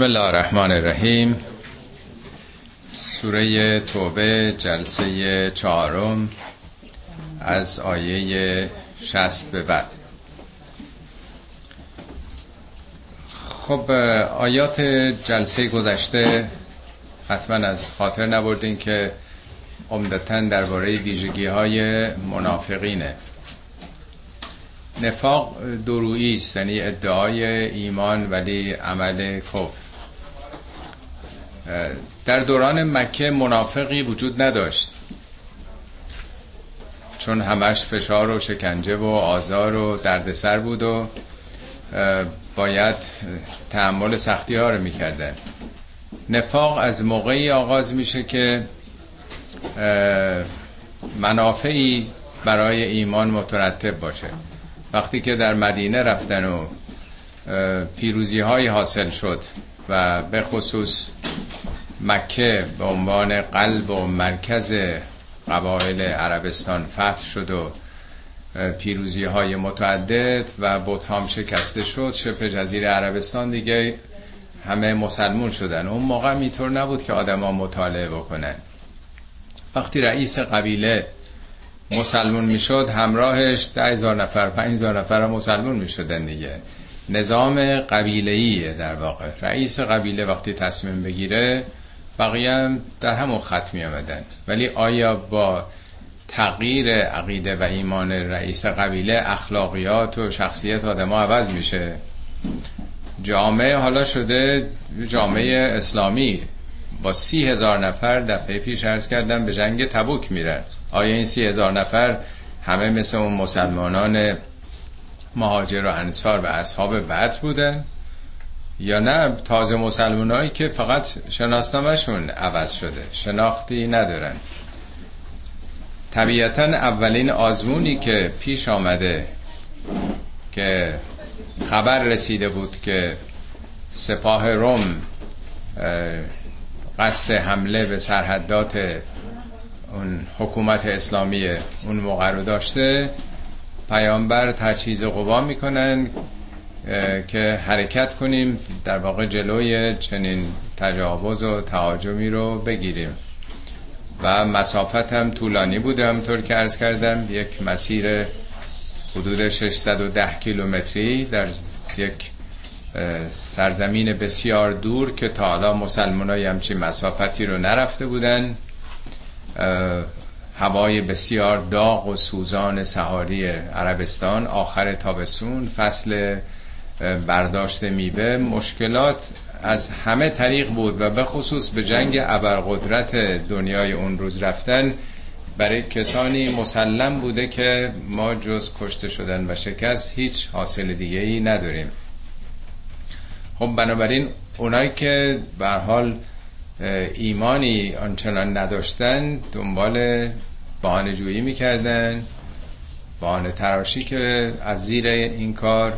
بسم الله الرحمن الرحیم. سوره توبه، جلسه چهارم، از آیه 60 به بعد. خب آیات جلسه گذشته حتما از خاطر نبردین که عمدتاً درباره ویژگی‌های منافقینه. نفاق دورویی است، یعنی ادعای ایمان ولی عمل کفر. در دوران مکه منافقی وجود نداشت، چون همش فشار و شکنجه و آزار و دردسر بود و باید تحمل سختی ها رو میکردن. نفاق از موقعی آغاز میشه که منافعی برای ایمان مترتب باشه. وقتی که در مدینه رفتن و پیروزی های حاصل شد و به خصوص مکه به عنوان قلب و مرکز قبایل عربستان فتح شد و پیروزی های متعدد و بتهام شکسته شد، شبه جزیره عربستان دیگه همه مسلمون شدن. اون موقع اینطور نبود که آدم ها مطالعه بکنن. وقتی رئیس قبیله مسلمون میشد، همراهش 10,000 نفر 5,000 نفر مسلمون میشدن دیگه. نظام قبیله‌ایه در واقع. رئیس قبیله وقتی تصمیم بگیره بقیه هم در همون خط می آمدن. ولی آیا با تغییر عقیده و ایمان رئیس قبیله اخلاقیات و شخصیت آدم‌ها عوض میشه؟ جامعه حالا شده جامعه اسلامی با 30,000 نفر. دفعه پیش عرض کردم به جنگ تبوک میرن. آیا این 30,000 نفر همه مثل اون مسلمانان مهاجر و انصار و اصحاب بدر بودن یا نه؟ تازه مسلمانایی که فقط شناسنامه‌شون عوض شده، شناختی ندارن. طبیعتاً اولین آزمونی که پیش آمده که خبر رسیده بود که سپاه روم قصد حمله به سرحدات اون حکومت اسلامی اون موقع رو داشته، پیامبر تجهیز قوا میکنن که حرکت کنیم، در واقع جلوی چنین تجاوز و تهاجمی رو بگیریم. و مسافت هم طولانی بوده، همطور که عرض کردم یک مسیر حدود 610 کیلومتری در یک سرزمین بسیار دور که تا حالا مسلمانای همچین مسافتی رو نرفته بودن. هوای بسیار داغ و سوزان صحاری عربستان، آخر تابستون، فصل برداشت میوه، مشکلات از همه طریق بود و به خصوص به جنگ ابرقدرت دنیای اون روز رفتن برای کسانی مسلم بوده که ما جز کشته شدن و شکست هیچ حاصل دیگه ای نداریم. خب بنابراین اونایی که به هر حال ایمانی آنچنان نداشتن دنبال بهانه جویی میکردن، بهانه تراشی که از زیر این کار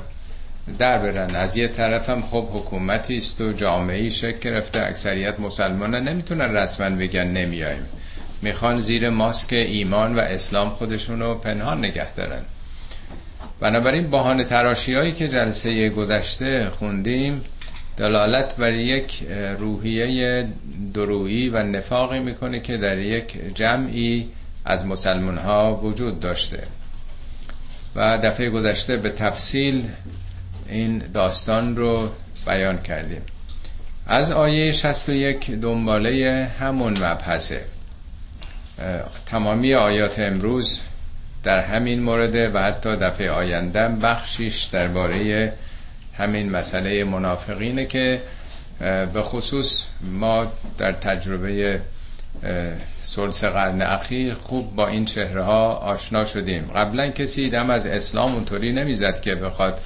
در برن. از یه طرف هم خب حکومتی است و جامعه‌ای شکل گرفته، اکثریت مسلمان‌ها نمیتونن رسما بگن نمیایم، میخوان زیر ماسک ایمان و اسلام خودشون رو پنهان نگه دارن. بنابراین بهانه تراشی‌هایی که جلسه گذشته خوندیم دلالت بر یک روحیه درویی و نفاقی میکنه که در یک جمعی از مسلمان‌ها وجود داشته و دفعه گذشته به تفصیل این داستان رو بیان کردیم. از آیه 61 دنباله همون مبحثه. تمامی آیات امروز در همین مورد و حتی دفعه آینده بخشیش درباره همین مسئله منافقینه که به خصوص ما در تجربه ثلث قرن اخیر خوب با این چهره ها آشنا شدیم. قبلا کسی دم از اسلام اونطوری نمیزد که بخواد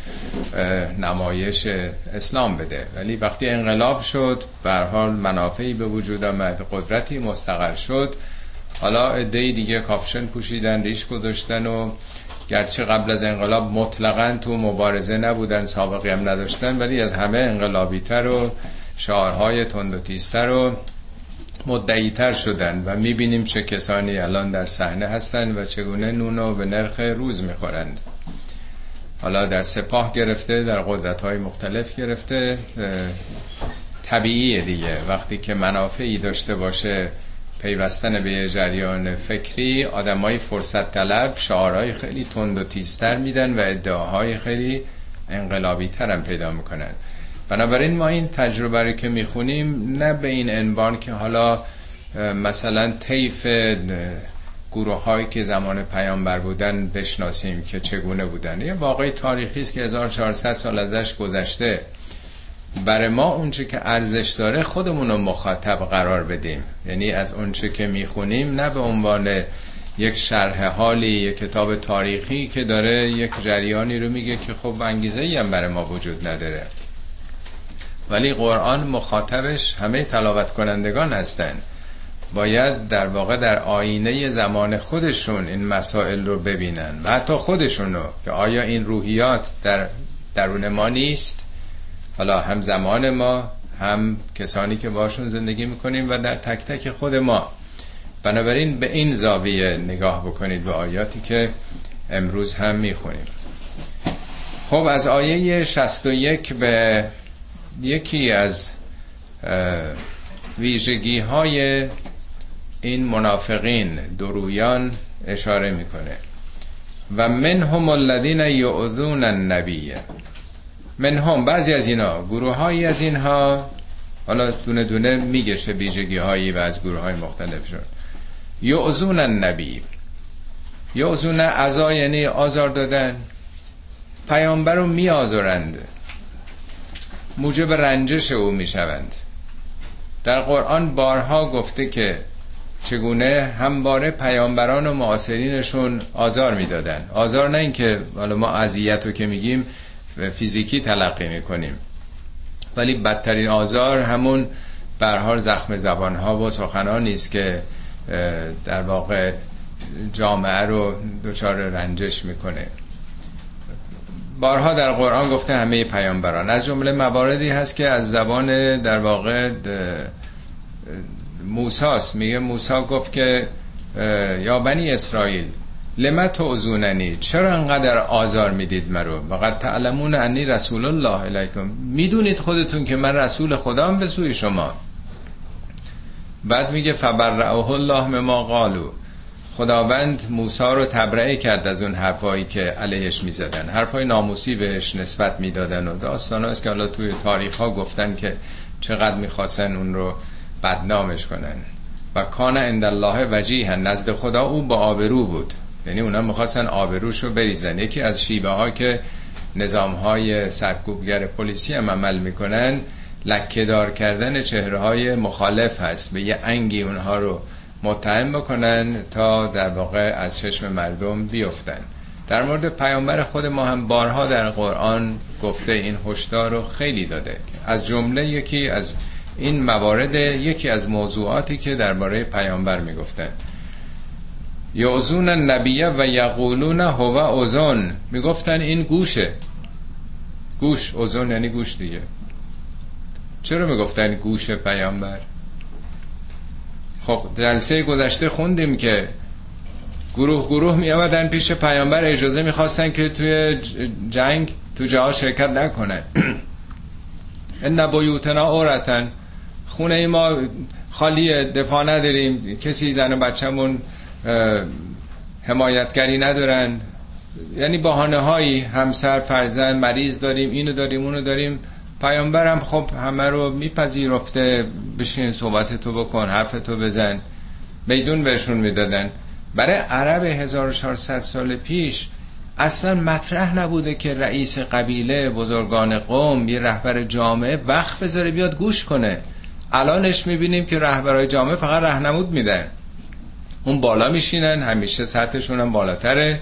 نمایش اسلام بده، ولی وقتی انقلاب شد به هر حال منافعی به وجود آمد، قدرتی مستقر شد. حالا عده‌ای دیگه کاپشن پوشیدن، ریش گذاشتن و گرچه قبل از انقلاب مطلقاً تو مبارزه نبودن، سابقه هم نداشتن، ولی از همه انقلابی‌تر و شعارهای تند و تیزتر و مدعی‌تر شدن و می‌بینیم چه کسانی الان در صحنه هستند و چگونه نونو به نرخ روز می‌خورند. حالا در سپاه گرفته، در قدرت‌های مختلف گرفته، طبیعیه دیگه. وقتی که منافعی داشته باشه پیوستن به جریان فکری، آدمای فرصت طلب شعارهای خیلی تند و تیزتر میدن و ادعاهای خیلی انقلابی تر هم پیدا میکنن. بنابراین ما این تجربه رو که میخونیم نه به این عنوان که حالا مثلا طیف گروه هایی که زمان پیامبر بودن بشناسیم که چگونه بودن. یه واقعی تاریخی است که 1400 سال ازش گذشته. برای ما اونچه که ارزش داره خودمون رو مخاطب قرار بدیم، یعنی از اونچه که میخونیم نه به عنوان یک شرح حالی، یک کتاب تاریخی که داره یک جریانی رو میگه که خب انگیزه‌ای هم برای ما وجود نداره. ولی قرآن مخاطبش همه تلاوت کنندگان هستن، باید در واقع در آینه زمان خودشون این مسائل رو ببینن و حتی خودشونو که آیا این روحیات در درون ما نیست، حالا هم زمان ما هم کسانی که باشون زندگی میکنیم و در تک تک خود ما. بنابراین به این زاویه نگاه بکنید به آیاتی که امروز هم میخونیم. خب از آیه 61 به یکی از ویژگی های این منافقین درویان اشاره میکنه. و منهم الذین یؤذون النبی. منهم بعضی از اینا، گروه هایی از اینها، حالا دونه دونه میگه چه ویژگی هایی و از گروه های مختلف شد. یؤذون النبی، یؤذون عزا یعنی آزار دادن، پیامبر رو میآزارند، موجب رنجش او میشوند. در قرآن بارها گفته که چگونه همواره پیامبران و معاصرینشون آزار میدادن. آزار نه این که حالا ما اذیت رو که میگیم فیزیکی تلقی میکنیم، ولی بدترین آزار همون به هر حال زخم زبان ها و سخنانی است که در واقع جامعه رو دچار رنجش میکنه. بارها در قرآن گفته همه پیامبران، از جمله مواردی هست که از زبان در واقع موسی است. میگه موسی گفت که یا بنی اسرائیل لما تعذوننی، چرا انقدر آزار میدید من رو، وقد تعلمون انی رسول الله الیکم، میدونید خودتون که من رسول خدام به سوی شما. بعد میگه فبرأه الله مما قالوا، خداوند موسی رو تبرئه کرد از اون حرفایی که علیهش میزدن، حرفای ناموسی بهش نسبت میدادن و داستاناست که حالا توی تاریخ ها گفتن که چقدر میخواستن اون رو بدنامش کنن. و کان عند الله وجیها، نزد خدا او با آبرو بود، یعنی اونا میخواستن آبروش رو بریزن. یکی از شیبه ها که نظام های سرکوبگر پلیسی هم عمل میکنن لکه‌دار کردن چهره های مخالف هست، به یه انگی اونها رو متهم بکنن تا در واقع از چشم مردم بیفتن. در مورد پیامبر خود ما هم بارها در قرآن گفته این هشدار رو خیلی داده. از جمله یکی از این موارد، یکی از موضوعاتی که درباره پیامبر میگفتن یعزون النبی و یقولون هو اذن، میگفتن این گوشه، گوش، اذن یعنی گوش دیگه. چرا میگفتن گوش پیامبر؟ خب جلسه گذشته خوندیم که گروه گروه میآمدن پیش پیامبر، اجازه میخواستن که توی جنگ تو جاها شرکت نکنن. ان بیوتنا عورتن، خونه ما خالیه، دفاع نداریم، کسی زن و بچه‌مون حمایتگری ندارن، یعنی بهانه هایی، همسر، فرزند، مریض داریم، اینو داریم، اونو داریم. پیامبر هم خب همه رو میپذیرفته، بشین صحبت تو بکن، حرف تو بزن، میدون بهشون میدادن. برای عرب 1400 سال پیش اصلا مطرح نبوده که رئیس قبیله، بزرگان قوم، یه رهبر جامعه وقت بذاره بیاد گوش کنه. الانش میبینیم که رهبرای جامعه فقط راهنمود میدن، اون بالا میشینن، همیشه سطحشون هم بالاتره،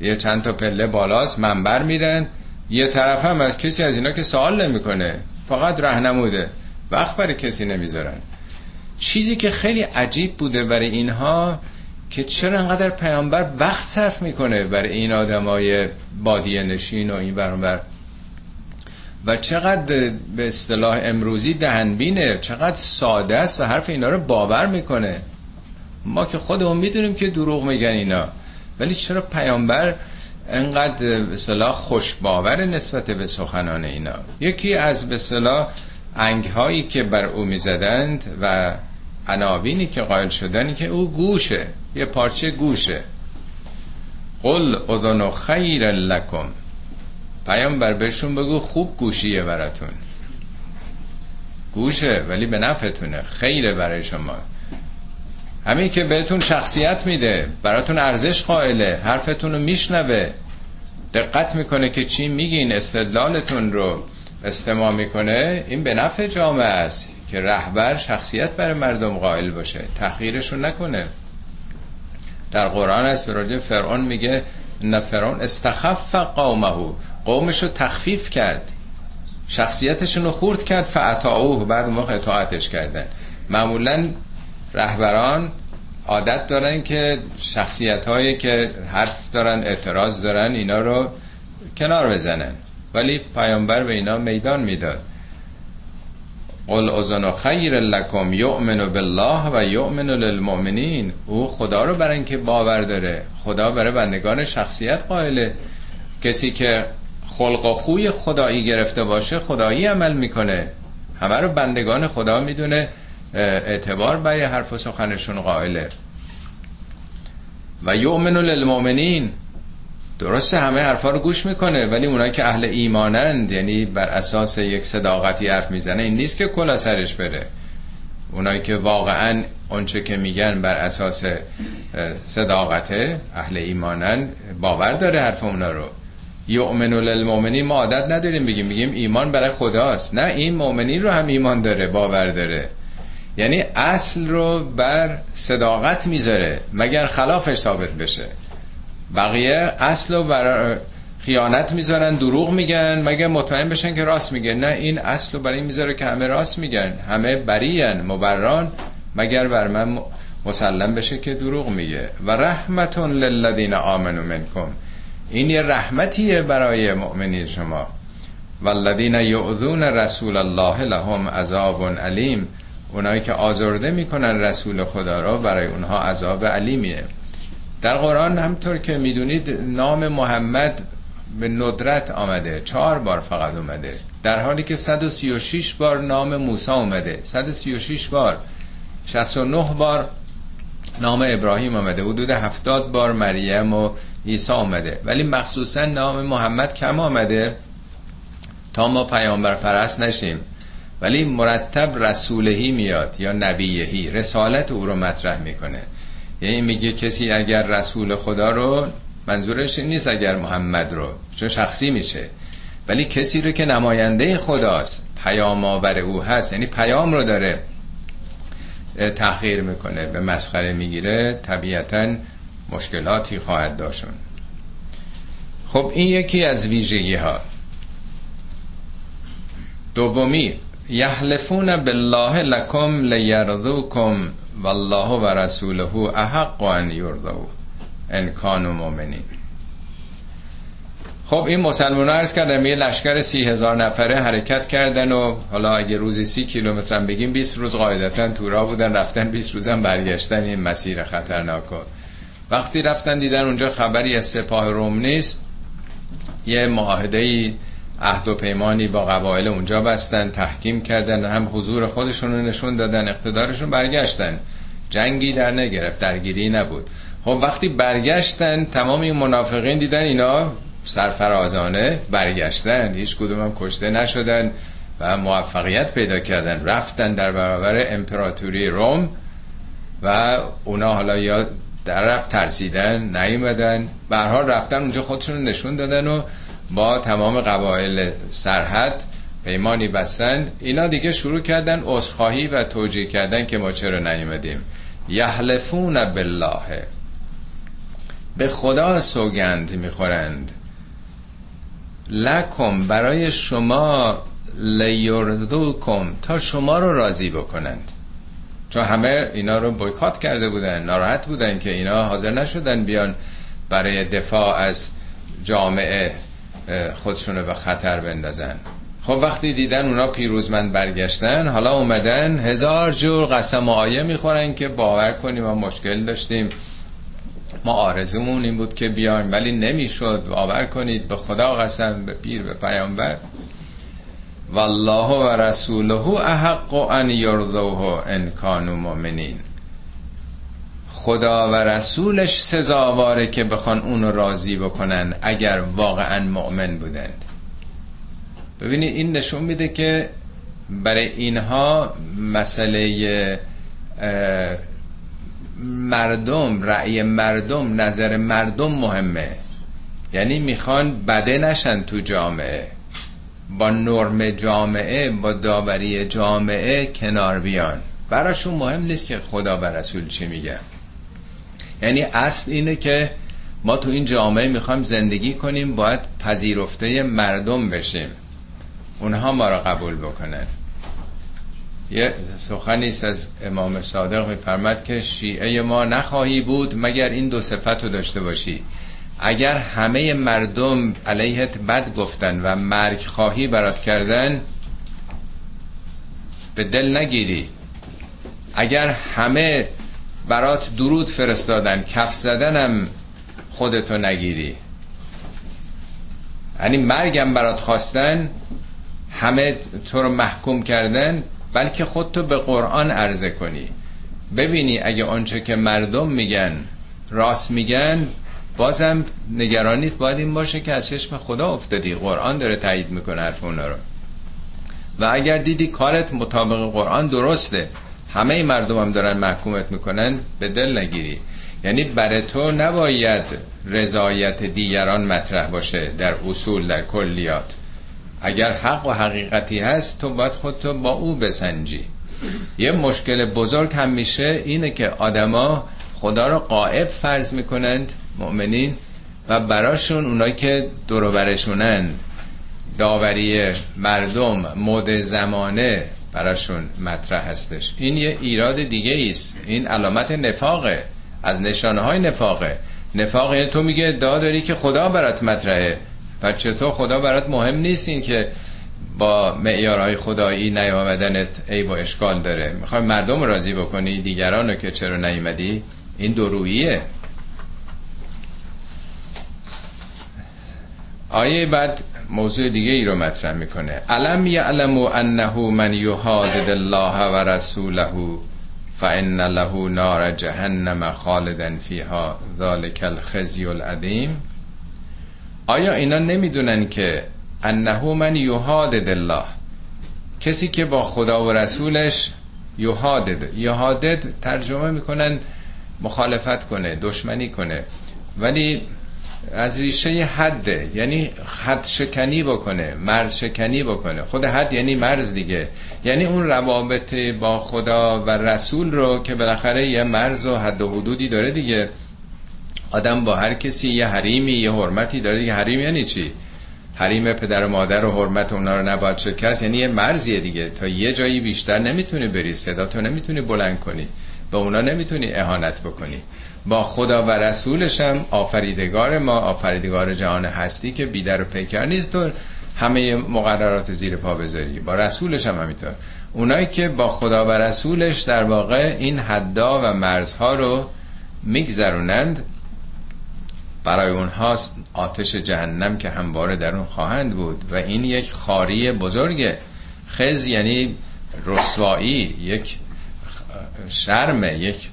یه چند تا پله بالاست، منبر میرن. یه طرف هم از کسی از اینا که سوال نمیکنه، فقط راهنموده، وقت برای کسی نمیذارن. چیزی که خیلی عجیب بوده برای اینها که چرا انقدر پیامبر وقت صرف میکنه برای این آدمای بادیه نشین و این برانبر، و چقدر به اصطلاح امروزی دهنبینه، چقدر ساده است و حرف اینا رو باور میکنه. ما که خودمون میدونیم که دروغ میگن اینا، ولی چرا پیامبر انقدر به اصطلاح خوشباور نسبت به سخنان اینا؟ یکی از به اصطلاح انگهایی که بر او می زدند و عناوینی که قائل شدند که او گوشه، یه پارچه گوشه. قل اذن خیر لکم، پیامبر بهشون بگو خوب گوشیه براتون، گوشه ولی به نفعتونه، خیره برای شما، همین که بهتون شخصیت میده، براتون ارزش قائله، حرفتون رو میشنوه، دقت میکنه که چی میگین، استدلالتون رو استماع میکنه. این به نفع جامعه است که رهبر شخصیت برای مردم قائل باشه، تحقیرشون نکنه. در قرآن است به راجع فرعون میگه ان فرعون استخف قومه، قومشو تخفیف کرد، شخصیتشون رو خرد کرد، فاطاعوه، بعد اون وقت اطاعتش کردن. معمولا رهبران عادت دارن که شخصیتایی که حرف دارن، اعتراض دارن، اینا رو کنار بزنن، ولی پیامبر به اینا میدان میداد. قل اذن خیر لکم یؤمن بالله و یؤمن للمؤمنین. او خدا رو برای اینکه باور داره، خدا برای بندگان شخصیت قائله. کسی که خلق و خوی خدایی گرفته باشه خدایی عمل میکنه، همه رو بندگان خدا میدونه، اعتبار برای حرف و سخنشون قائله. و یؤمن للمؤمنین، درسته همه حرفا رو گوش میکنه ولی اونایی که اهل ایمانند، یعنی بر اساس یک صداقتی حرف میزنه، این نیست که کلا سرش بره. اونایی که واقعا اونچه که میگن بر اساس صداقته، اهل ایمانند، باور داره حرف اونا رو. یؤمن للمؤمنین ما عادت نداریم بگیم، میگیم ایمان برای خداست، نه، این مؤمنین رو هم ایمان داره، باور داره، یعنی اصل رو بر صداقت میذاره مگر خلافش ثابت بشه. بقیه اصل رو بر خیانت میذارن، دروغ میگن مگر مطمئن بشن که راست میگن، نه، این اصل رو برای این میذاره که همه راست میگن، همه بریان مبران مگر بر من مسلم بشه که دروغ میگه. و رحمت للذین آمنوا منکم، این یه رحمتیه برای مؤمنین شما. والذین یؤذون رسول الله لهم عذاب علیم، اونایی که آزرده میکنن رسول خدا را برای اونها عذاب علیمیه. در قرآن همطور که میدونید نام محمد به ندرت آمده، 4 بار فقط اومده، در حالی که 136 بار نام موسی اومده، 136 بار 69 بار نام ابراهیم آمده، حدود 70 بار مریم و عیسی آمده، ولی مخصوصا نام محمد کم آمده تا ما پیامبر پرست نشیم. ولی مرتب رسولهی میاد یا نبیهی، رسالت او رو مطرح میکنه، یعنی میگه کسی اگر رسول خدا رو، منظورش نیست اگر محمد رو، چون شخصی میشه، ولی کسی رو که نماینده خداست، پیام آور او هست، یعنی پیام رو داره، تحقیر میکنه، به مسخره میگیره، طبیعتا مشکلاتی خواهد داشت. خب این یکی از ویژگی ها. دومی یحلفون بالله لکم لیرضوکم والله و رسوله احق ان یرضوا ان کانوا مؤمنین. خب این مسلمان‌ها عرض کردم یه لشکر 30,000 نفره حرکت کردن و حالا اگه روزی 30 کیلومتر هم بگیم 20 روز قاعدتا تو راه بودن، رفتن 20 روزم برگشتن. این مسیر خطرناک و وقتی رفتن دیدن اونجا خبری از سپاه روم نیست، یه معاهده‌ای، عهد و پیمانی با قبایل اونجا بستن، تحکیم کردن، هم حضور خودشون رو نشون دادن، اقتدارشون، برگشتن. جنگی در نگرفت، درگیری نبود. خب وقتی برگشتن تمام این منافقین دیدن اینا سرفرازانه برگشتن، هیچ کدوم هم کشته نشدن و موفقیت پیدا کردن، رفتن در برابر امپراتوری روم و اونا حالا یا در رفت ترسیدن نیومدن، به هر حال رفتن اونجا خودشون رو نشون دادن و با تمام قبایل سرحد پیمانی بستن. اینا دیگه شروع کردن عذرخواهی و توجیه کردن که ما چرا نیومدیم. یحلفون بالله، به خدا سوگند میخورند، لکم، برای شما، لیرضوکم، تا شما رو راضی بکنند. چون همه اینا رو بایکوت کرده بودن، ناراحت بودن که اینا حاضر نشدن بیان برای دفاع از جامعه خودشونو به خطر بندازن. خب وقتی دیدن اونا پیروزمند برگشتن، حالا اومدن 1000 جور قسم و آیه میخورن که باور کنیم ما مشکل داشتیم، ما آرزومون این بود که بیایم ولی نمیشد، باور کنید، به خدا قسم، به پیر، به پیامبر. والله و رسوله احق ان یرضوه ان کانوا مؤمنین. خدا و رسولش سزاواره که بخوان اونو راضی بکنن اگر واقعا مؤمن بودند. ببینید این نشون میده که برای اینها مسئله مردم، رأی مردم، نظر مردم مهمه. یعنی میخوان بده نشن تو جامعه، با نرم جامعه، با داوری جامعه کنار بیان. براشون مهم نیست که خدا و رسول چی میگن. یعنی اصل اینه که ما تو این جامعه میخوایم زندگی کنیم، باید پذیرفته مردم بشیم، اونها ما را قبول بکنن. یه سخنیست از امام صادق، میفرماد که شیعه ما نخواهی بود مگر این دو صفت رو داشته باشی: اگر همه مردم علیهت بد گفتن و مرگ خواهی برات کردن به دل نگیری، اگر همه برات درود فرستادن کف زدنم خودتو نگیری، یعنی مرگم برات خواستن، همه تو رو محکوم کردن، بلکه خودتو به قرآن عرضه کنی، ببینی اگه آنچه که مردم میگن راست میگن. بازم نگرانیت باید این باشه که از چشم خدا افتادی، قرآن داره تایید میکنه حرف اونا رو. و اگر دیدی کارت مطابق قرآن درسته، همه مردم هم دارن محکومت میکنن، به دل نگیری. یعنی برای تو نباید رضایت دیگران مطرح باشه در اصول، در کلیات. اگر حق و حقیقتی هست تو باید خودتو با او بسنجی. یه مشکل بزرگ هم میشه اینه که آدما خدا رو غائب فرض میکنند، مؤمنین، و براشون اونایی که دور و برشونن، داوری مردم، مد زمانه براشون مطرح هستش. این یه ایراد دیگه است. این علامت نفاقه، از نشانه های نفاقه. نفاق یعنی تو میگه ادعا داری که خدا برات مطرحه، بچه تو خدا برات مهم نیست، این که با معیارهای خدایی نیامدنت عیب و اشکال داره. میخوای مردم راضی بکنی، دیگرانو که چرا نیامدی. این دوروییه. آیه بعد موضوع دیگه ای رو مطرح میکنه: علم یعلم انه من یحادد الله و رسوله فان له نار جهنم خالدا فیها ذلک الخزی العظیم. آیا اینا نمیدونن که انه من یحادد الله، کسی که با خدا و رسولش یحادد ترجمه میکنن مخالفت کنه، دشمنی کنه، ولی از ریشه حده، یعنی حد شکنی بکنه، مرز شکنی بکنه. خود حد یعنی مرز دیگه، یعنی اون روابط با خدا و رسول رو که بالاخره یه مرز و حد و حدودی داره دیگه. آدم با هر کسی یه حریمی، یه حرمتی داره دیگه. حریم یعنی چی؟ حریم پدر و مادر و حرمت اونا رو نباید شکست، یعنی یه مرزیه دیگه. تا یه جایی بیشتر نمیتونی بری، صدا تو نمیتونی بلند کنی، به اونا نمیتونی اهانت بکنی. با خدا و رسولش هم، آفریدگار ما، آفریدگار جهان هستی که بیدر و پیکر نیست تو همه مقررات زیر پا بذاری، با رسولش هم همینطور. اونایی که با خدا و رسولش در واقع این حدا و مرزها رو میگذرونند، برای اونهاست آتش جهنم که همواره در اون خواهند بود. و این یک خاری بزرگه. خز یعنی رسوایی، یک شرمه، یک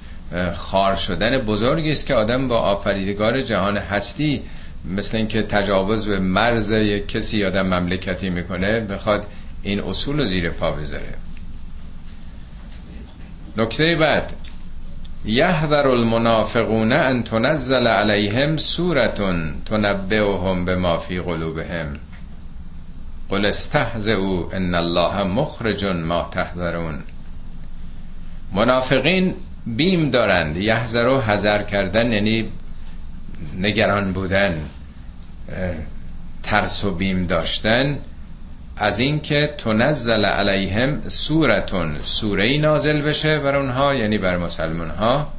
خار شدن بزرگی است که آدم با آفریدگار جهان هستی، مثل این که تجاوز به مرز یک کسی، آدم مملکتی میکنه، بخواد این اصول رو زیر پا بذاره. نکته بعد: یحذر المنافقون ان تنزل علیهم سوره تنبئهم بما فی قلوبهم قل استهزئوا ان الله مخرج ما تحذرون. منافقین بیم دارند. یحذر و حذر کردن یعنی نگران بودن، ترس و بیم داشتن از اینکه تنزل علیهم سورتون، سوره نازل بشه بر اونها، یعنی بر مسلمان ها،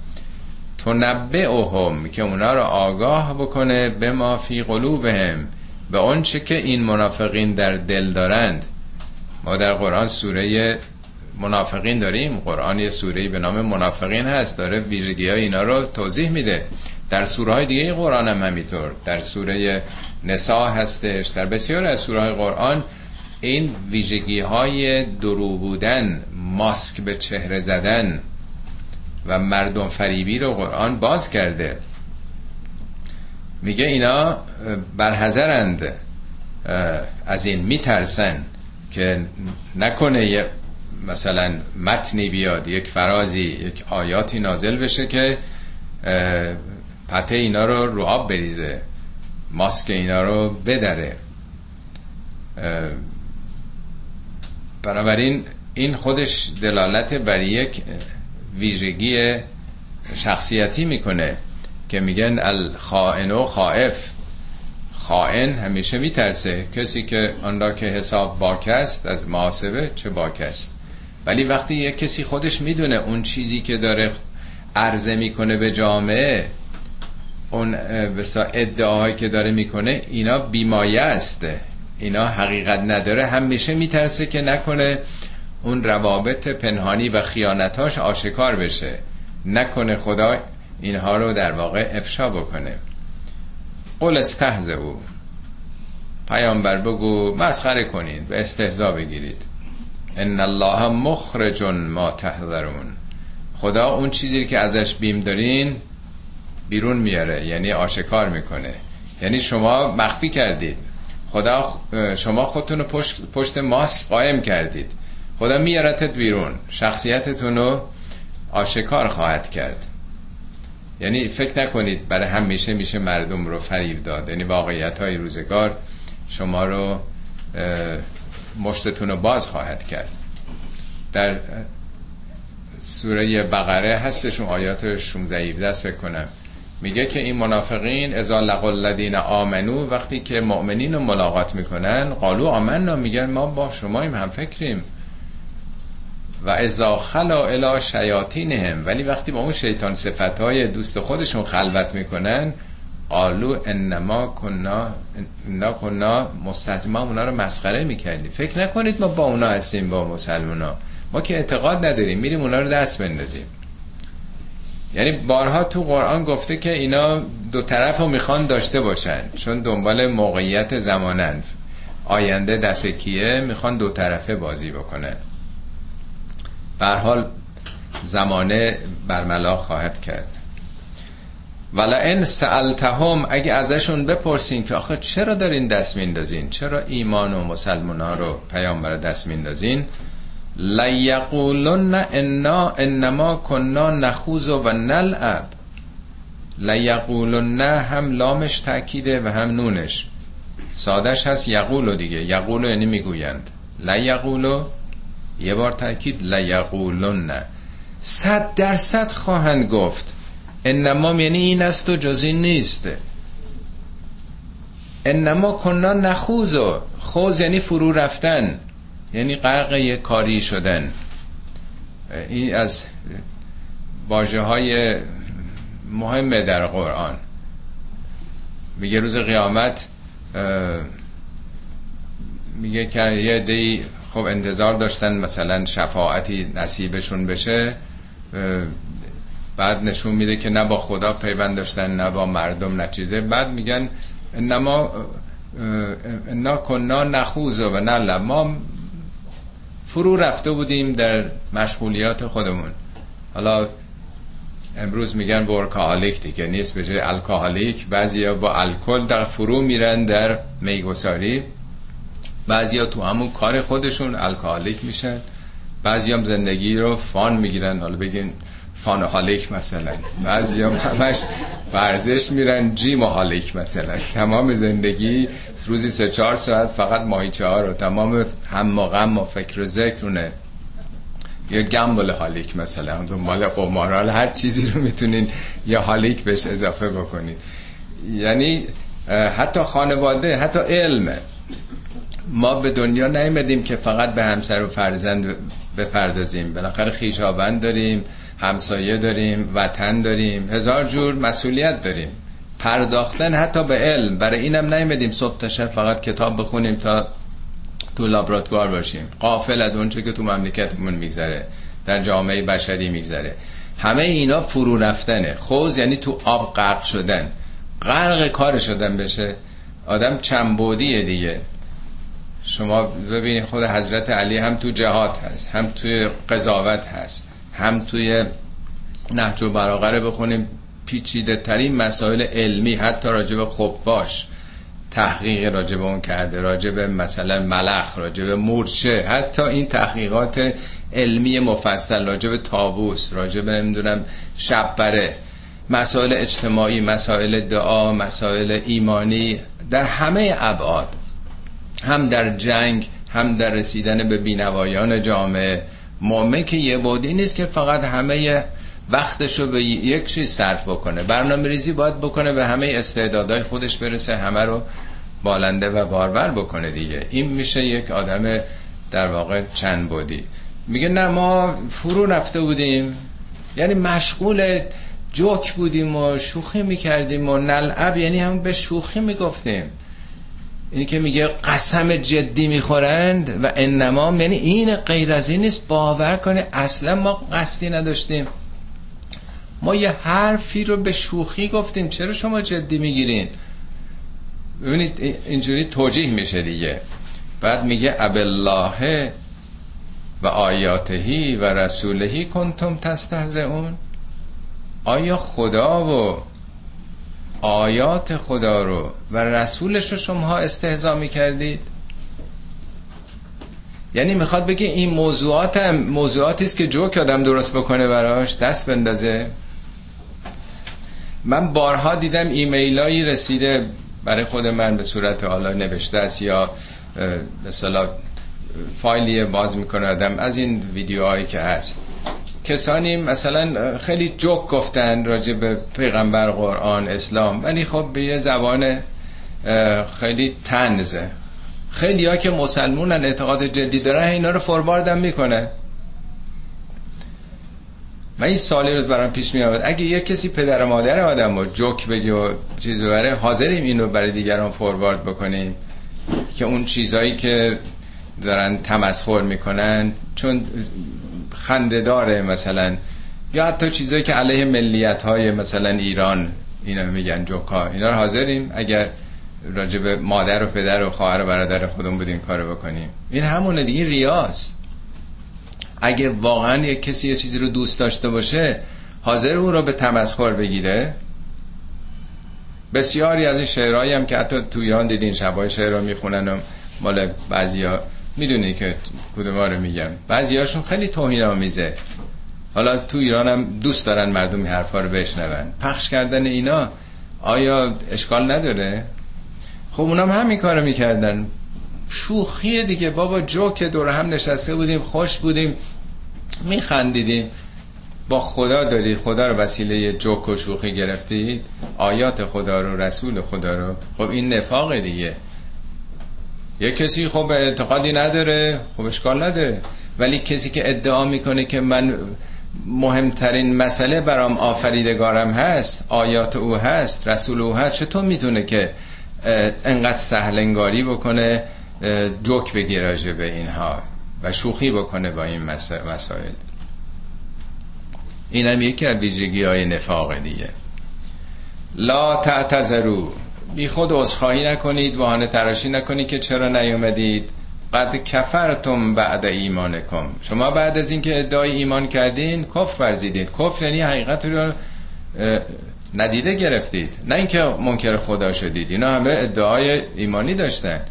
تنبئهم، که اونا رو آگاه بکنه، به ما فی قلوبهم، به آنچه که این منافقین در دل دارند. ما در قرآن سوره منافقین داریم. قرآن یه سورهی به نام منافقین هست، داره ویژگی های اینا رو توضیح میده. در سوره های دیگه قرآن هم همینطور، در سوره نساء هستش، در بسیار از سوره های قرآن این ویژگی های درو بودن، ماسک به چهره زدن و مردم فریبی رو قرآن باز کرده. میگه اینا برحذرند از این، میترسن که نکنه یه مثلا متنی بیاد، یک فرازی، یک آیاتی نازل بشه که پته اینا رو آب بریزه، ماسک اینا رو بدره. بنابراین این خودش دلالت بر یک ویژگی شخصیتی میکنه که میگن الخائن و خائف. خائن همیشه میترسه، کسی که آن را که حساب باکست از محاسبه چه باکست. ولی وقتی یک کسی خودش میدونه اون چیزی که داره عرضه میکنه به جامعه، اون ادعاهایی که داره میکنه، اینا بیمایه است، اینا حقیقت نداره، همیشه میترسه که نکنه اون روابط پنهانی و خیانتاش آشکار بشه، نکنه خدا اینها رو در واقع افشا بکنه. قل استهزئوا، پیامبر بگو مسخره کنید، به استهزا بگیرید. ان الله مخرج ما تحذرون، خدا اون چیزی که ازش بیم دارین بیرون میاره، یعنی آشکار میکنه، یعنی شما مخفی کردید، خدا شما خودتون رو پشت ماسک قائم کردید، خدا میارتت بیرون، شخصیتتون رو آشکار خواهد کرد. یعنی فکر نکنید برای همیشه میشه مردم رو فریب داد، یعنی واقعیت های روزگار شما رو مشتتون رو باز خواهد کرد. در سوره بقره هستشون آیات 16-17 فکر کنم، میگه که این منافقین اذا لقوا الذین آمنو، وقتی که مؤمنین رو ملاقات میکنن، قالوا آمنا، میگن ما با شماییم، هم فکریم. و اذا خلا الی شیاطینهم، ولی وقتی با اون شیطان صفتهای دوست خودشون خلوت میکنن، قالوا انما کننا مستهزئین، اونا رو مسخره میکردیم. فکر نکنید ما با اونا هستیم، با مسلمونا، ما که اعتقاد نداریم، میریم اونا رو دست بندازیم. یعنی بارها تو قرآن گفته که اینا دو طرف رو میخوان داشته باشن، چون دنبال موقعیت زمانن، آینده دست کیه، میخوان دو طرفه بازی بکنن. به هر حال زمانه برملا خواهد کرد. ولئن سألتهم، اگه ازشون بپرسین که آخه چرا دارین دست میندازین، چرا ایمان و مسلمان‌ها رو، پیامبر دست میندازین، لیقولن انما کننا نخوض و نلعب. لیقولن، هم لامش تأکیده و هم نونش، سادش هست یقولو دیگه، یقولو یعنی میگویند، لیقولو یه بار تأکید، لیقولن 100% خواهند گفت. انما یعنی این است و جز این نیست. انما کننا نخوض، خوض یعنی فرو رفتن، یعنی غرق یک کاری شدن. این از واژه‌های مهمه در قرآن. میگه روز قیامت، میگه که یه عده‌ای خب انتظار داشتن مثلا شفاعتی نصیبشون بشه، بعد نشون میده که نه با خدا پیوند داشتن، نه با مردم، نه چیزه. بعد میگن انا کننا نخوض و نلعب، ما فرو رفته بودیم در مشغولیات خودمون. حالا امروز میگن ورکاهالیک دیگه، نیست، به جای الکاهالیک. بعضیا با الکل در فرو میرن، در میگساری، بعضیا تو همون کار خودشون الکاهالیک میشن، بعضیا هم زندگی رو فان میگیرن، حالا بگین فانهالیک مثلا، بعضیا همش ورزش میرن، جیمهالیک مثلا، تمام زندگی روزی 3-4 ساعت فقط ماهیچه ها رو، تمام هم و غم و فکر و ذکرونه. یا گمبل هالیک مثلا، اون مال قمارال، هر چیزی رو میتونین یا هالیک بهش اضافه بکنید. یعنی حتی خانواده، حتی علم، ما به دنیا نیومدیم که فقط به همسر و فرزند بپردازیم، بالاخره خویشاوند داریم، همسایه داریم، وطن داریم، هزار جور مسئولیت داریم. پرداختن حتی به علم، برای اینم نیومدیم صبح تا شب فقط کتاب بخونیم تا تو لابراتوار باشیم، غافل از اون چه که تو مملکتمون میگذره، در جامعه بشری میگذره. همه اینا فرو رفتنه. خوز یعنی تو آب غرق شدن، غرق کار شدن بشه، آدم چند بعدیه دیگه. شما ببینید خود حضرت علی هم تو جهاد هست، هم توی قضاوت هست، هم توی نهج البلاغه رو بخونیم، پیچیده ترین مسائل علمی حتی راجب خفاش تحقیق راجب اون کرده، راجب مثلا ملخ، راجب مورچه، حتی این تحقیقات علمی مفصل راجب طاووس، راجب نمیدونم شبره، مسائل اجتماعی، مسائل دعا، مسائل ایمانی، در همه ابعاد، هم در جنگ، هم در رسیدن به بینوایان جامعه. مهمه که یه بودی نیست که فقط همه وقتشو به یک چیز صرف بکنه، برنامه ریزی باید بکنه، به همه استعدادهای خودش برسه، همه رو بالنده و بارور بکنه دیگه. این میشه یک آدم در واقع چند بودی. میگه نه ما فرو رفته بودیم، یعنی مشغول جوک بودیم و شوخی میکردیم و نلعب، یعنی هم به شوخی میگفتیم. اینی که میگه قسم جدی میخورند و انما، یعنی این غیر از این نیست، باور کنه اصلا ما قصدی نداشتیم، ما یه حرفی رو به شوخی گفتیم، چرا شما جدی میگیرین؟ ببینید اینجوری توجیه میشه دیگه. بعد میگه ابالله و آیاتهی و رسولهی کنتم تستهزئون، آیا خدا و آیات خدا رو و رسولش رو شما استهزا می‌کردید؟ یعنی میخواد بگه این موضوعات هم موضوعاتی است که جوک آدم درست بکنه براش، دست بندازه. من بارها دیدم ایمیلایی رسیده برای خود من به صورت حالا نوشته است یا مثلا فایلی باز میکنه آدم از این ویدیوهایی که هست، کسانی مثلا خیلی جوک گفتن راجع به پیغمبر، قرآن، اسلام، ولی خب به یه زبان خیلی طنزه. خیلی ها که مسلمونن اعتقاد جدی دارن اینا رو فورواردم میکنه. من این سالی روز برام پیش میاد، اگه یه کسی پدر و مادر آدمو جوک بگه و چیز ببره، حاضریم اینو برای دیگران فوروارد بکنیم که اون چیزایی که دارن تمسخر میکنن چون خنده داره مثلا، یا حتی چیزایی که علیه ملیت‌های مثلا ایران اینا میگن جوکا، اینا رو حاضریم اگر راجب مادر و پدر و خواهر و برادر خودمون بودیم کارو بکنیم. این همونه دیگه، ریاست. اگه واقعا یک کسی یه چیزی رو دوست داشته باشه حاضر اون رو به تمسخر بگیره. بسیاری از این شعرهایی هم که حتی تو ایران دیدین شبای شعرها میخونن و مال بعضیا، میدونی که کدوما رو میگم، بعضیاشون خیلی توهین آمیزه. حالا تو ایران هم دوست دارن مردم این حرفا رو بشنون. پخش کردن اینا آیا اشکال نداره؟ خب اونام همین کارو میکردن، شوخیه دیگه بابا، جوک، دور هم نشسته بودیم، خوش بودیم، میخندیدیم. با خدا داری خدا رو وسیله جوک و شوخی گرفتید، آیات خدا رو، رسول خدا رو، خب این نفاق دیگه. یه کسی خب اعتقادی نداره، خب اشکال نداره، ولی کسی که ادعا میکنه که من مهمترین مسئله برام آفریدگارم هست، آیات او هست، رسول او هست، چطور میتونه که انقدر سهلنگاری بکنه، جوک بگیره راجع به اینها و شوخی بکنه با این مسائل؟ این هم یکی از ویژگی های نفاق دیگه. لا تعتذروا، بی خود عذرخواهی نکنید، بهانه تراشی نکنید که چرا نیومدید. قد کفرتم بعد ایمانکم، شما بعد از اینکه ادعای ایمان کردین کفر ورزیدید. کفر یعنی حقیقت رو ندیده گرفتید، نه اینکه منکر خدا شدید. اینا همه ادعای ایمانی داشتن.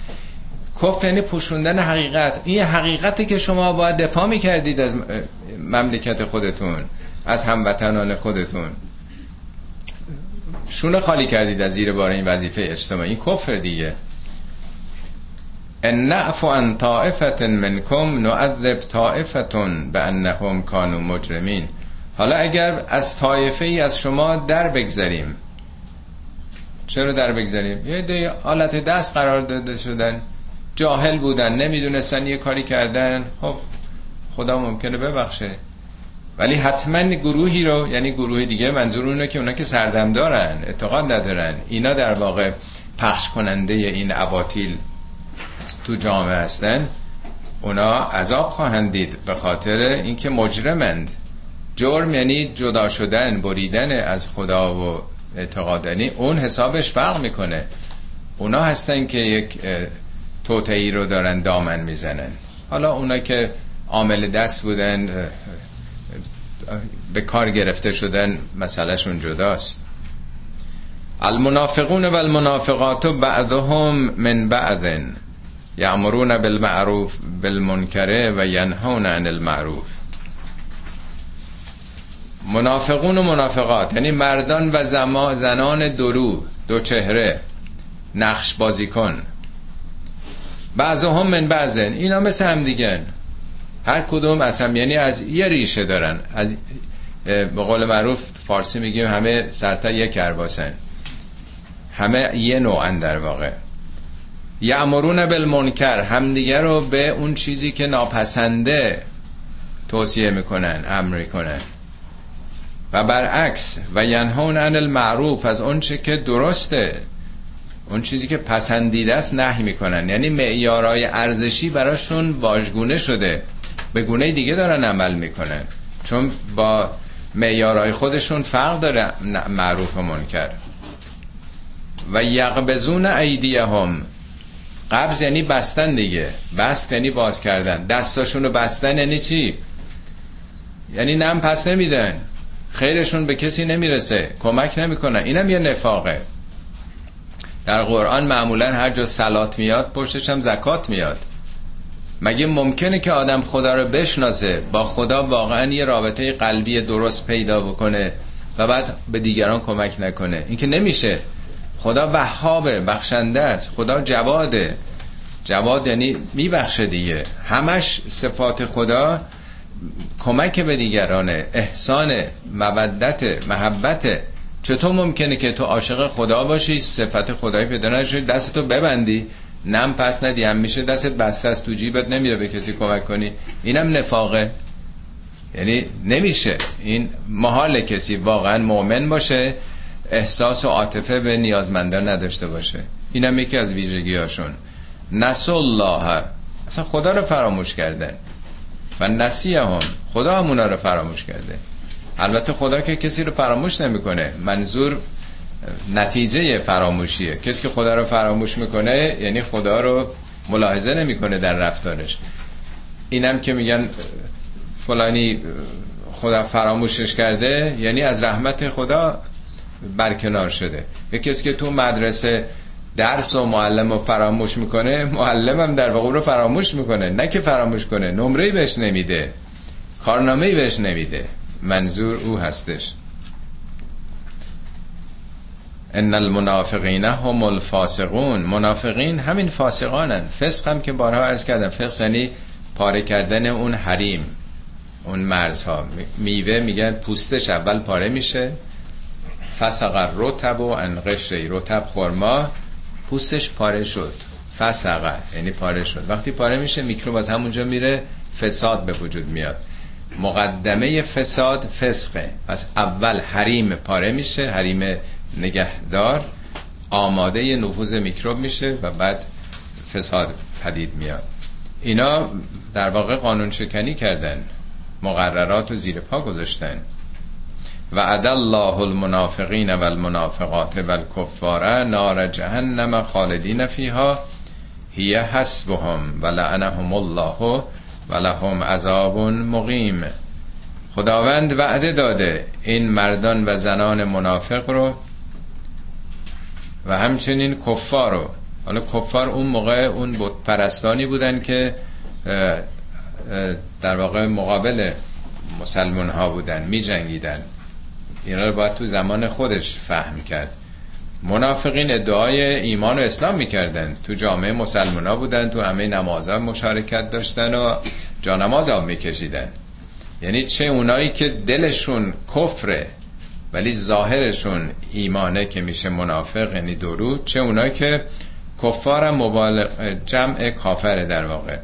کفر یعنی پوشوندن حقیقت. این حقیقتی که شما باید دفاع می‌کردید از مملکت خودتون، از هموطنان خودتون، شونه خالی کردید از زیر بار این وظیفه اجتماعی، این کفر دیگه. ان نعفو عن طائفه منکم نعذب طائفه بانهم كانوا مجرمین، حالا اگر از طایفه ای از شما در بگذریم، چرا در بگذریم؟ یه حالت دست قرار داده شدن، جاهل بودن، نمیدونستن یه کاری کردن، خب خدا ممکنه ببخشه. ولی حتما گروهی رو، یعنی گروه دیگه، منظور اونه که اونا که سردم دارن، اعتقاد ندارن، اینا در واقع پخش کننده این اباطیل تو جامعه هستن، اونا عذاب خواهند دید به خاطر اینکه مجرمند. جرم یعنی جدا شدن، بریدن از خدا و اعتقادنی، اون حسابش فرق میکنه. اونا هستن که یک توطئه‌ای رو دارن دامن میزنن. حالا اونا که عامل دست بودن به کار گرفته شدن مسئلهشون جداست. المنافقون و المنافقات بعضهم من بعض یأمرون بالمعروف بالمنکر و ینهون عن المعروف. منافقون و منافقات یعنی مردان و زنان دورو، دو چهره، نقش بازی کن. بعضهم من بعضن، اینا مثل هم دیگن، هر کدوم از هم، یعنی از یه ریشه دارن، از به قول معروف فارسی میگیم همه سرتا یک کرباسن، همه یه نوعن در واقع. یامرون بالمنکر، همدیگه رو به اون چیزی که ناپسنده توصیه میکنن، امر میکنن. و برعکس و ینهون عن المعروف، از اون چیزی که درسته، اون چیزی که پسندیده است نهی میکنن. یعنی معیارهای ارزشی براشون واژگونه شده، به گونه دیگه دارن عمل میکنن، چون با معیارهای خودشون فرق داره معروف و منکر. و یقبضون ایدیهم، قبض یعنی بستن دیگه، بست یعنی باز کردن، دستاشونو بستن یعنی چی؟ یعنی نم پس نمیدن، خیرشون به کسی نمیرسه، کمک نمیکنن. اینم یه نفاقه. در قرآن معمولا هر جا صلات میاد پشتش هم زکات میاد. مگه ممکنه که آدم خدا رو بشناسه، با خدا واقعا یه رابطه قلبی درست پیدا بکنه و بعد به دیگران کمک نکنه؟ این که نمیشه. خدا وهابه، بخشنده است، خدا جواده. جواد یعنی میبخشه دیگه، همش صفات خدا کمک به دیگرانه، احسانه، مودته، محبته. چطور ممکنه که تو عاشق خدا باشی، صفت خدایی پیدا نشی، دستتو ببندی، نم پس ندی، هم میشه دستت بسته است تو جیبت، نمیره به کسی کمک کنی؟ اینم نفاقه، یعنی نمیشه. این محال کسی واقعا مؤمن باشه، احساس و عاطفه به نیازمندان نداشته باشه. اینم یکی از ویژگی‌هاشون. نسوا الله، اصلا خدا رو فراموش کردن. و نسیهم، خدا هم اونا رو فراموش کرده. البته خدا که کسی رو فراموش نمیکنه، منظور نتیجه فراموشیه. کسی که خدا رو فراموش میکنه یعنی خدا رو ملاحظه نمیکنه در رفتارش. اینم که میگن فلانی خدا فراموشش کرده، یعنی از رحمت خدا برکنار شده. یک کسی که تو مدرسه درس و معلم رو فراموش میکنه، معلمم در واقع رو فراموش میکنه. نه که فراموش کنه، نمره‌ای بهش نمیده، کارنامه‌ای بهش نمیده، منظور او هستش. ان المنافقین هم الفاسقون، منافقین همین فاسقانن. فسق هم که بارها عرض کردم، فسق یعنی پاره کردن اون حریم، اون مرزها. میوه میگن پوستش اول پاره میشه، فسق الرطب عن قشره، رطب خرما پوستش پاره شد، فسق یعنی پاره شد. وقتی پاره میشه میکروب از همونجا میره، فساد به وجود میاد. مقدمه فساد فسقه. پس اول حریم پاره میشه، حریم نگهدار آماده نفوذ میکروب میشه و بعد فساد پدید میاد. اینا در واقع قانون شکنی کردن، مقررات رو زیر پا گذاشتن. وعد الله المنافقین و المنافقات و الکفار نار جهنم خالدین فیها هی حسبهم و لعنهم الله و لهم عذاب مقیم. خداوند وعده داده این مردان و زنان منافق رو و همچنین کفار رو. حالا کفار اون موقع اون بت پرستانی بودن که در واقع مقابل مسلمان ها بودن، می جنگیدن. اینا رو باید تو زمان خودش فهم کرد. منافقین ادعای ایمان و اسلام میکردن، تو جامعه مسلمان ها بودن، تو همه نمازها مشارکت داشتن و جانماز ها میکشیدن. یعنی چه اونایی که دلشون کفره ولی ظاهرشون ایمانه که میشه منافق، یعنی درو، چه اونایی که کفار مبالغ جمع کافره در واقع.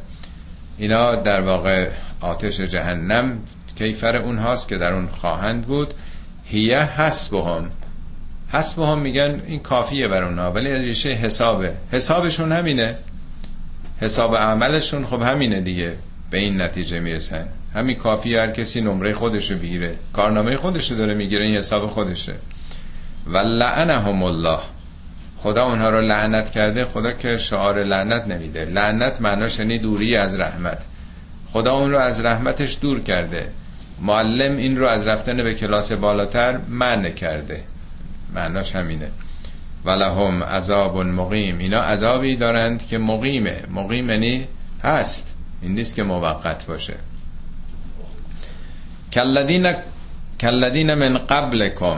اینا در واقع آتش جهنم کیفر اونهاست که در اون خواهند بود. هیه حسبهم، حسبهم میگن این کافیه بر اونها، ولی از ریشه حسابه. حسابشون همینه، حساب عملشون خب همینه دیگه، به این نتیجه میرسن. همین کافیه، هر کسی نمره خودشو بگیره، کارنامه خودشو داره میگیره، این حساب خودشه. و لعنهم الله، خدا اونها رو لعنت کرده، خدا که شعار لعنت نمیده. لعنت معناش یعنی دوری از رحمت. خدا اون رو از رحمتش دور کرده. معلم این رو از رفتن به کلاس بالاتر منع کرده، معناش همینه. ولهم عذاب مقیم، اینا عذابی دارند که مقیمه. مقیم یعنی هست، این نیست که موقت باشه. کالذین من قبلکم،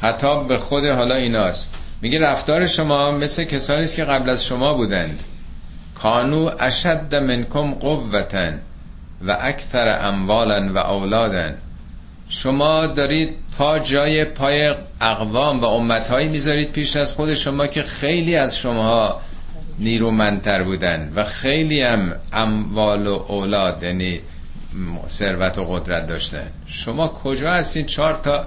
خطاب به خود حالا ایناست، میگه رفتار شما مثل کسانی است که قبل از شما بودند. کانو اشد منکم قوة و اکثر اموالا و اولادا. شما دارید پا جای پای اقوام و امتهایی میذارید پیش از خود شما که خیلی از شما نیرومندتر بودن و خیلی هم اموال و اولاد یعنی ثروت و قدرت داشتن. شما کجا هستین؟ 4 تا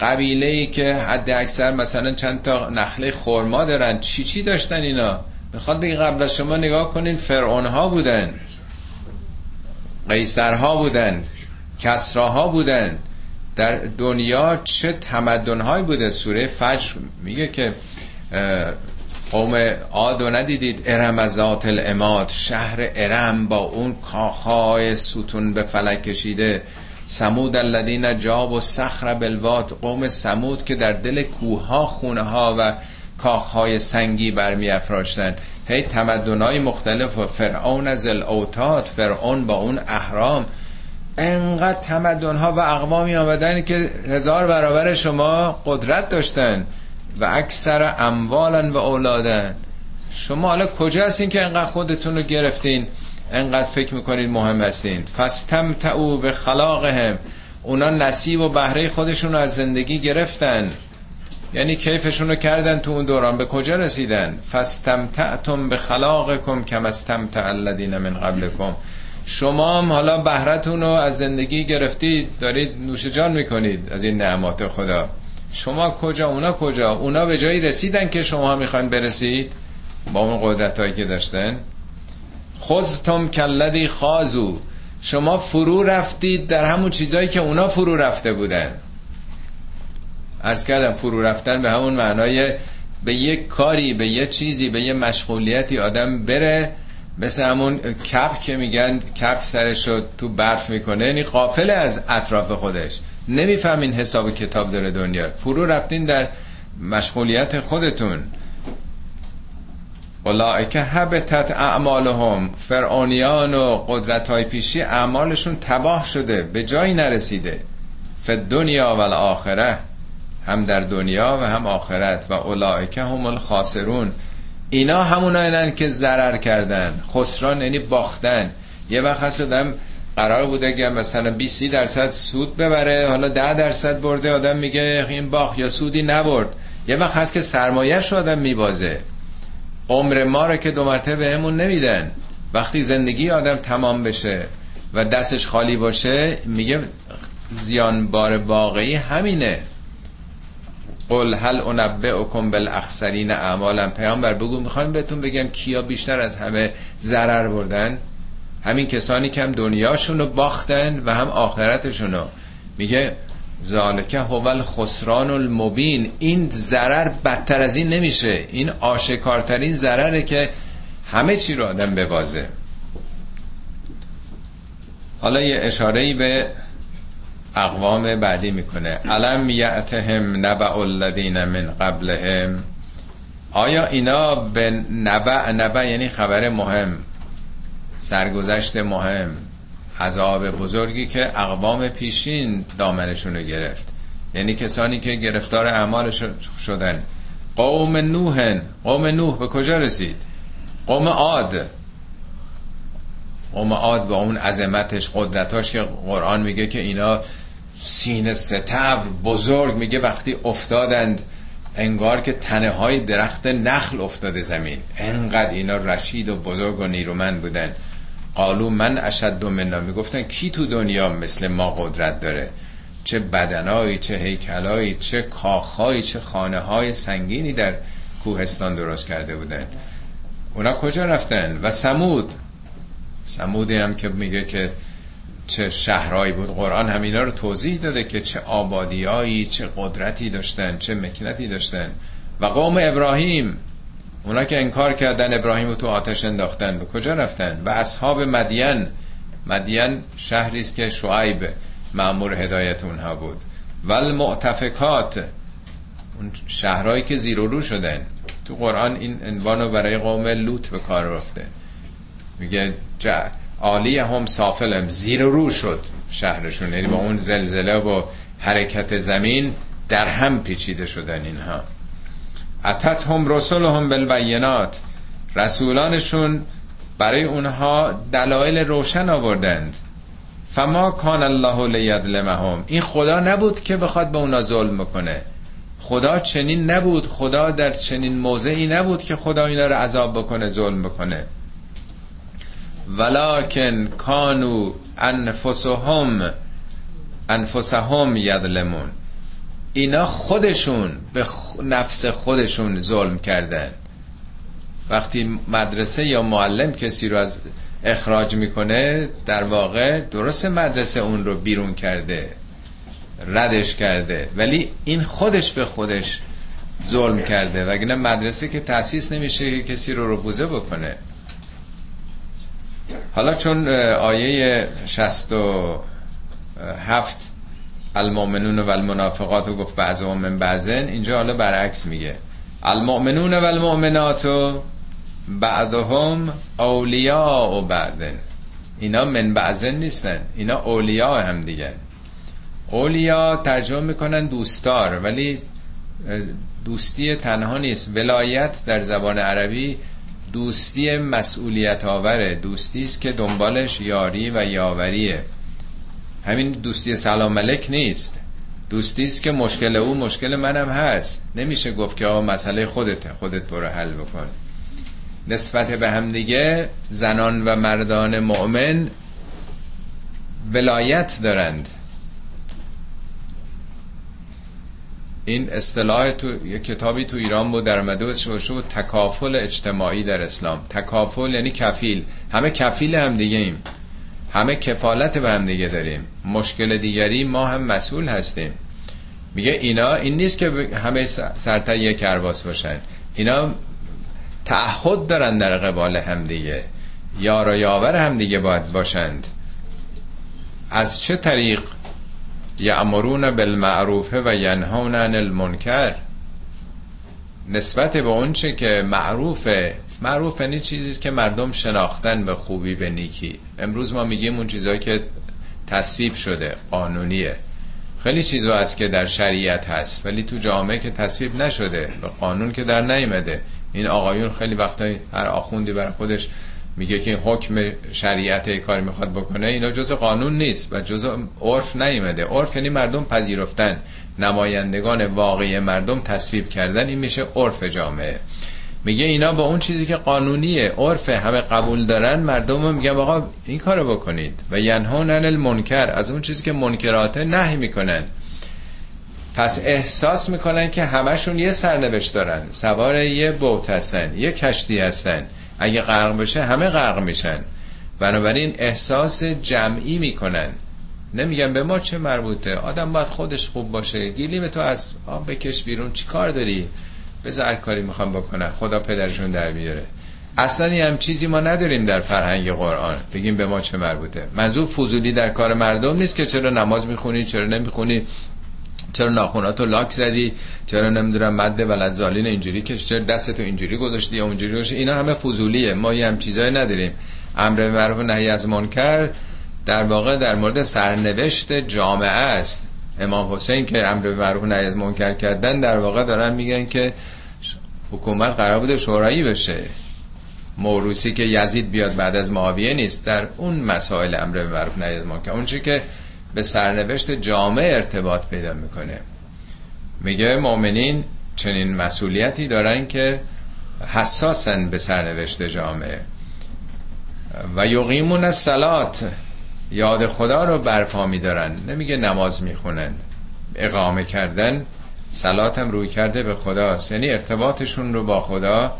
قبیله‌ای که حد اکثر مثلا چند تا نخله خرما دارن، چی داشتن اینا؟ میخواد بگه قبل از شما نگاه کنین، فرعونها بودن، قیصرها بودن، کسراها بودن. در دنیا چه تمدن‌هایی بوده. سوره فجر میگه که قوم عاد رو ندیدید؟ ارم ذات العماد، شهر ارم با اون کاخهای ستون به فلک کشیده. ثمود الذین جابوا الصخر بالواد، قوم ثمود که در دل کوه‌ها خونه‌ها و کاخهای سنگی برمی افراشتن. هی تمدن‌های مختلف و فرعون ذل اوتاد، فرعون با اون اهرام. انقدر تمدن‌ها و اقوامی آمدن که 1000 برابر شما قدرت داشتن و اکثر اموالن و اولادن. شما حالا کجا هستین که انقدر خودتون رو گرفتین، انقدر فکر میکنین مهم هستین؟ فاستمتعوا به خلاقهم، اونا نصیب و بهره خودشون رو از زندگی گرفتن، یعنی کیفشون رو کردن تو اون دوران. به کجا رسیدن؟ فاستمتعتم به خلاقکم کما استمتع الذین من قبلکم. شما هم حالا بهره‌تون رو از زندگی گرفتید، دارید نوش جان میکنید از این نعمات خدا. شما کجا؟ اونا کجا؟ اونا به جایی رسیدن که شما میخواین برسید با اون قدرتایی که داشتن. خذتم کالذی خاضوا، شما فرو رفتید در همون چیزایی که اونا فرو رفته بودن. عرض کردم فرو رفتن به همون معنای به یک کاری، به یک چیزی، به یک مشغولیتی آدم بره، مثل همون کپ که میگن کپ سرشو تو برف میکنه، یعنی غافل از اطراف خودش، نمیفهمین حساب کتاب داره دنیا. فرو رفتین در مشغولیت خودتون. اولئک حبطت اعمالهم، فرعونیان و قدرت‌های پیشی اعمالشون تباه شده، به جایی نرسیده. فی دنیا و الاخره، هم در دنیا و هم آخرت. و اولئک هم الخاسرون، اینا هموناینن که ضرر کردن. خسران یعنی باختن. یه وقت هستم قرار بوده که مثلا 20-30% سود ببره، حالا 10% برده، آدم میگه این باخت یا سودی نبرد. یه وقت هست که سرمایه‌اش رو آدم میبازه. عمر ما رو که 2 مرتبه بهمون نمیدن. وقتی زندگی آدم تمام بشه و دستش خالی باشه، میگه زیانبار واقعی همینه. قل هل انبئکم بالاخسرین اعمالا، پیامبر بگو میخوایم بهتون بگم کیا بیشتر از همه ضرر بردن؟ همین کسانی که هم دنیاشونو باختن و هم آخرتشونو. میگه ذالک هو الخسران المبین، این ضرر بدتر از این نمیشه، این آشکارترین ضرره که همه چی رو آدم ببازه. حالا یه اشاره‌ای به اقوام بعدی میکنه. الم یأتهم نبأ الذین من قبلهم، آیا اینا به نبأ یعنی خبر مهم، سرگذشت مهم، عذاب بزرگی که اقوام پیشین دامنشون رو گرفت، یعنی کسانی که گرفتار اعمال شدن. قوم نوحن، قوم نوح به کجا رسید؟ قوم عاد، قوم عاد با اون عظمتش قدرتاش که قرآن میگه که اینا سینه ستبر بزرگ، میگه وقتی افتادند انگار که تنه های درخت نخل افتاده زمین، انقدر اینا رشید و بزرگ و نیرومند بودن. قالو من اشد منا، میگفتن کی تو دنیا مثل ما قدرت داره؟ چه بدنایی، چه هیکلایی، چه کاخایی، چه خانه های سنگینی در کوهستان درست کرده بودن. اونا کجا رفتن؟ و ثمود، ثمودی هم که میگه که چه شهرهایی بود. قرآن همینا رو توضیح داده که چه آبادیایی، چه قدرتی داشتن، چه مکنتی داشتن. و قوم ابراهیم، اونا که انکار کردن ابراهیم رو تو آتش انداختن، به کجا رفتن؟ و اصحاب مدین، مدین شهری است که شعیب مأمور هدایت اونها بود، و المعتفکات، اون شهرهایی که زیر و رو شدن. تو قرآن این عنوانو برای قوم لوط به کار رفته، میگه عالی هم سافل هم، زیر و رو شد شهرشون، یعنی با اون زلزله و حرکت زمین در هم پیچیده شدن اینها. اتت هم رسول هم بالبینات، رسولانشون برای اونها دلایل روشن آوردند. فما کان الله لیظلمهم، این خدا نبود که بخواد به اونا ظلم کنه، خدا چنین نبود، خدا در چنین موضعی نبود که خدا اینا رو عذاب بکنه، ظلم بکنه. ولکن کانوا انفسهم یظلمون، اینا خودشون به نفس خودشون ظلم کردن. وقتی مدرسه یا معلم کسی رو از اخراج میکنه، در واقع درست مدرسه اون رو بیرون کرده، ردش کرده، ولی این خودش به خودش ظلم کرده، وگرنه مدرسه که تأسیس نمیشه که کسی رو ربوزه بکنه. حالا چون آیه 67 المؤمنون و المنافقات رو گفت بعضهم من بعضن، اینجا حالا برعکس میگه المؤمنون و المؤمنات بعضهم اولیاء بعضن، اینا من بعضن نیستن، اینا اولیاء هم دیگه. اولیاء ترجمه میکنن دوستدار، ولی دوستی تنها نیست. ولایت در زبان عربی دوستی مسئولیت آوره، دوستی است که دنبالش یاری و یاوریه، همین دوستی سلام علیک نیست، دوستی است که مشکل او مشکل منم هست، نمیشه گفت که آقا مسئله خودته، خودت برو حل بکن. نسبت به هم دیگه زنان و مردان مؤمن ولایت دارند. این اصطلاح تو یک کتابی تو ایران بود در مدرسه و شو تکافل اجتماعی در اسلام. تکافل یعنی کفیل، همه کفیل هم دیگه ایم، همه کفالت به هم دیگه داریم، مشکل دیگری ما هم مسئول هستیم. میگه اینا، این نیست که همه سرتای یک کرباس باشن، اینا تعهد دارن در قبال هم دیگه، یار و یاور هم دیگه باید باشند. از چه طریق؟ یأمرون بالمعروف و ینهون عن المنکر، نسبت به اون چه که معروفه. معروف یعنی چیزیست که مردم شناختن به خوبی به نیکی. امروز ما میگیم اون چیزایی که تصویب شده قانونیه، خیلی چیزا هست که در شریعت هست ولی تو جامعه که تصویب نشده، به قانون که در نیامده. این آقایون خیلی وقتا هر آخوندی بر خودش میگه که این حکم شریعت ای کاری میخواد بکنه، اینا جزء قانون نیست و جزء عرف نیامده. عرف یعنی مردم پذیرفتن، نمایندگان واقعی مردم تصویب کردن، این میشه عرف جامعه. میگه اینا با اون چیزی که قانونیه، عرف همه قبول دارن، مردم میگن آقا این کارو بکنید. و ینهون عن المنکر، از اون چیزی که منکراته نهی میکنن. پس احساس میکنن که همشون یه سرنوشت دارن، سوار یه بوت هستن، یه کشتی هستن، اگه غرق بشه همه غرق میشن. بنابراین احساس جمعی میکنن، نمیگن به ما چه مربوطه، آدم باید خودش خوب باشه، گیلیم تو از آب بکش بیرون، چی کار داری؟ بذار کاری میخوام بکنن، خدا پدرشون در بیاره. اصلا یه هم چیزی ما نداریم در فرهنگ قرآن بگیم به ما چه مربوطه. منظور فضولی در کار مردم نیست که چرا نماز میخونی، چرا نمیخونی، چرا ناخوناتو لاک زدی، چرا نمیدونم مد ولدزالین اینجوری کشی، چرا دستتو اینجوری گذاشتی یا اونجوری گذاشتی. اینا همه فضولیه، ما یه هم چیزایی نداریم. امر به معروف نهی از منکر در واقع در مورد سرنوشت جامعه است. امام حسین که امر به معروف نهی از منکر کردن، در واقع دارن میگن که حکومت قرار بوده شورایی بشه، موروثی که یزید بیاد بعد از معاویه نیست. در اون مسائل امر به معروف نهی از منکر، اون چیزی که به سرنوشت جامعه ارتباط پیدا میکنه. میگه مؤمنین چنین مسئولیتی دارن که حساسن به سرنوشت جامعه. و یقیمون الصلاة، یاد خدا رو برپا میدارن، نمیگه نماز میخونن، اقامه کردن، صلات هم روی کرده به خداست، یعنی ارتباطشون رو با خدا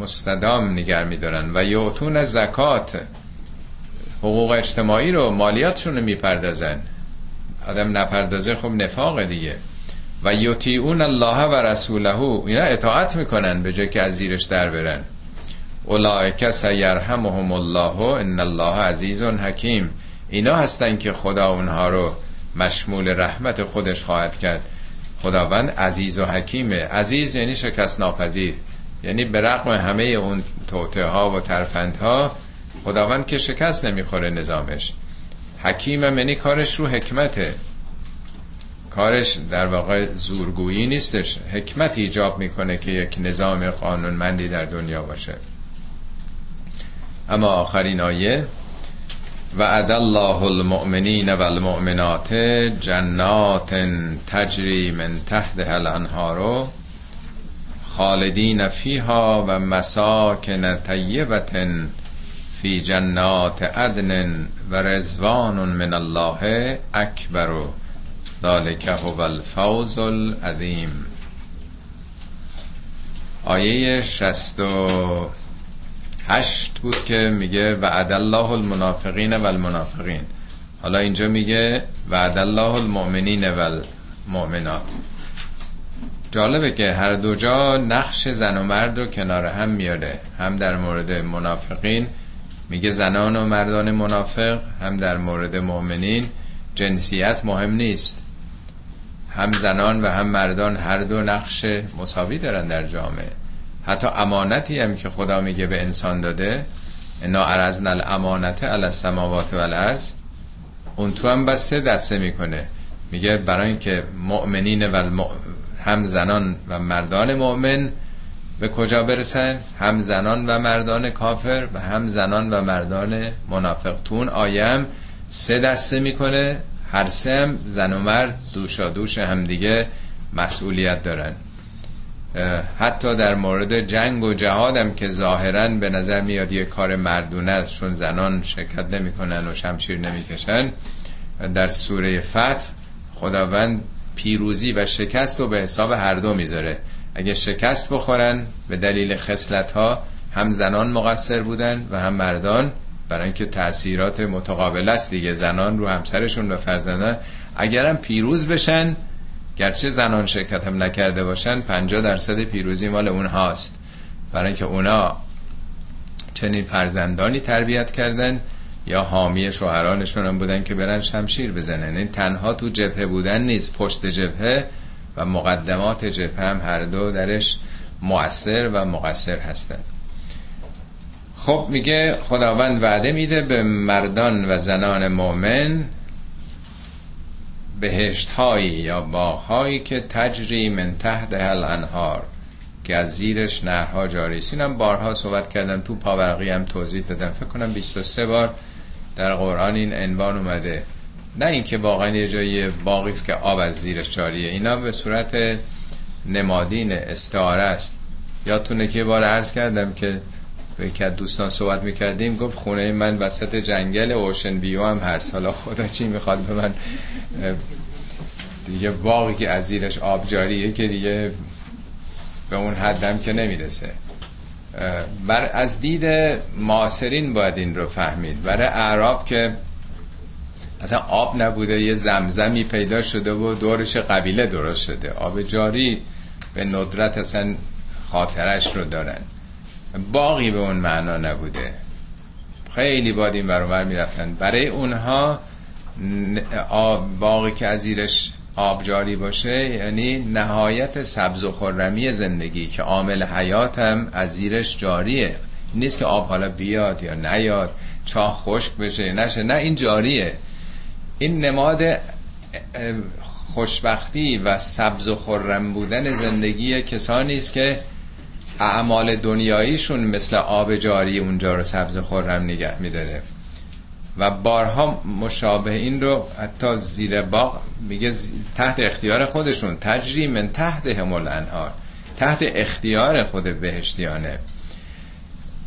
مستدام نگه میدارن. و یعطون الزکات، حقوق اجتماعی رو، مالیاتشون رو میپردازن. آدم نپردازه خب نفاقه دیگه. و یطیعون الله و رسوله، اینا اطاعت میکنن به جای که از زیرش در برن. اولئک سیرحمهم الله ان الله عزیز حکیم. اینا هستن که خدا اونها رو مشمول رحمت خودش خواهد کرد. خداوند عزیز و حکیمه. عزیز یعنی شکست ناپذیر، یعنی به رغم همه اون توطئه ها و ترفند ها خداوند که شکست نمیخوره نظامش. حکیمم یعنی کارش رو حکمته، کارش در واقع زورگویی نیستش، حکمت ایجاب میکنه که یک نظام قانونمندی در دنیا باشه. اما آخرین آیه، وعد الله المؤمنین و المؤمنات جنات تجری من تحتها الانهار خالدین فیها و مساکن طیبة فی جنات عدن و رضوان من الله اکبر ذلک هو الفوز العظیم. آیه 68 بود که میگه وعد الله المنافقین و المنافقین. حالا اینجا میگه وعد الله المؤمنین و المؤمنات. جالبه که هر دو جا نقش زن و مرد رو کنار هم میاره، هم در مورد منافقین میگه زنان و مردان منافق، هم در مورد مؤمنین جنسیت مهم نیست، هم زنان و هم مردان هر دو نقش مساوی دارن در جامعه. حتی امانتی هم که خدا میگه به انسان داده، انا عرضنا الامانه علی السماوات و الارض، اون تو هم بس سه دسته میکنه. میگه برای اینکه مؤمنین و هم زنان و مردان مؤمن به کجا برسن، هم زنان و مردان کافر و هم زنان و مردان منافق. تو اون آیه هم سه دسته میکنه، هر سه هم زن و مرد دوشادوش هم دیگه مسئولیت دارن. حتی در مورد جنگ و جهاد هم که ظاهراً به نظر میاد یه کار مردونه است چون زنان شرکت نمیکنن و شمشیر نمیکشن، در سوره فتح خداوند پیروزی و شکست رو به حساب هر دو میذاره. اگه شکست بخورن به دلیل خصلت‌ها، هم زنان مقصر بودن و هم مردان، برای اینکه تأثیرات متقابل است دیگه، زنان رو همسرشون و فرزندان. اگرم پیروز بشن گرچه زنان شرکت هم نکرده باشن، 50% پیروزی مال اونهاست، برای اینکه اونا چنین فرزندانی تربیت کردن یا حامی شوهرانشون هم بودن که برن شمشیر بزنن. این تنها تو جبهه بودن نیست، پشت جبهه و مقدمات جبهه هم هر دو درش مؤثر و مقصر هستن. خب میگه خداوند وعده میده به مردان و زنان مؤمن بهشت هایی یا باغ هایی که تجری من تحتها الانهار، که از زیرش نهرها جاری است. اینم بارها صحبت کردم، تو پاورقی هم توضیح دادم، فکر کنم 23 بار در قرآن این عنوان اومده. نه اینکه واقعا یه جایی باغی است که آب از زیرش جاریه، اینا به صورت نمادین استعاره است. یادتونه که یه بار عرض کردم که به یک از دوستان صحبت میکردیم، گفت خونه من وسط جنگل، اوشن بیو هم هست، حالا خدا چی میخواد به من دیگه باقی که از زیرش آب جاریه که دیگه به اون حدم که نمیرسه. بر از دید معاصرین باید این رو فهمید. برای اعراب که اصلا آب نبوده، یه زمزمی پیدا شده و دورش قبیله درست شده، آب جاری به ندرت اصلا خاطرش رو دارن. باقی به اون معنا نبوده، خیلی باد این برابر میرفتن. برای اونها باقی که از زیرش آب جاری باشه یعنی نهایت سبز و خرمی زندگی، که عامل حیات هم از زیرش جاریه، نیست که آب حالا بیاد یا نیاد، چاه خشک بشه نشه، نه، این جاریه. این نماد خوشبختی و سبز و خرم بودن زندگی کسانی است که اعمال دنیاییشون مثل آب جاری اونجا رو سبز خرم نگه میداره. و بارها مشابه این رو حتی زیر باغ میگه تحت اختیار خودشون، تجری من تحتهم الانهار، تحت اختیار خود بهشتیانه.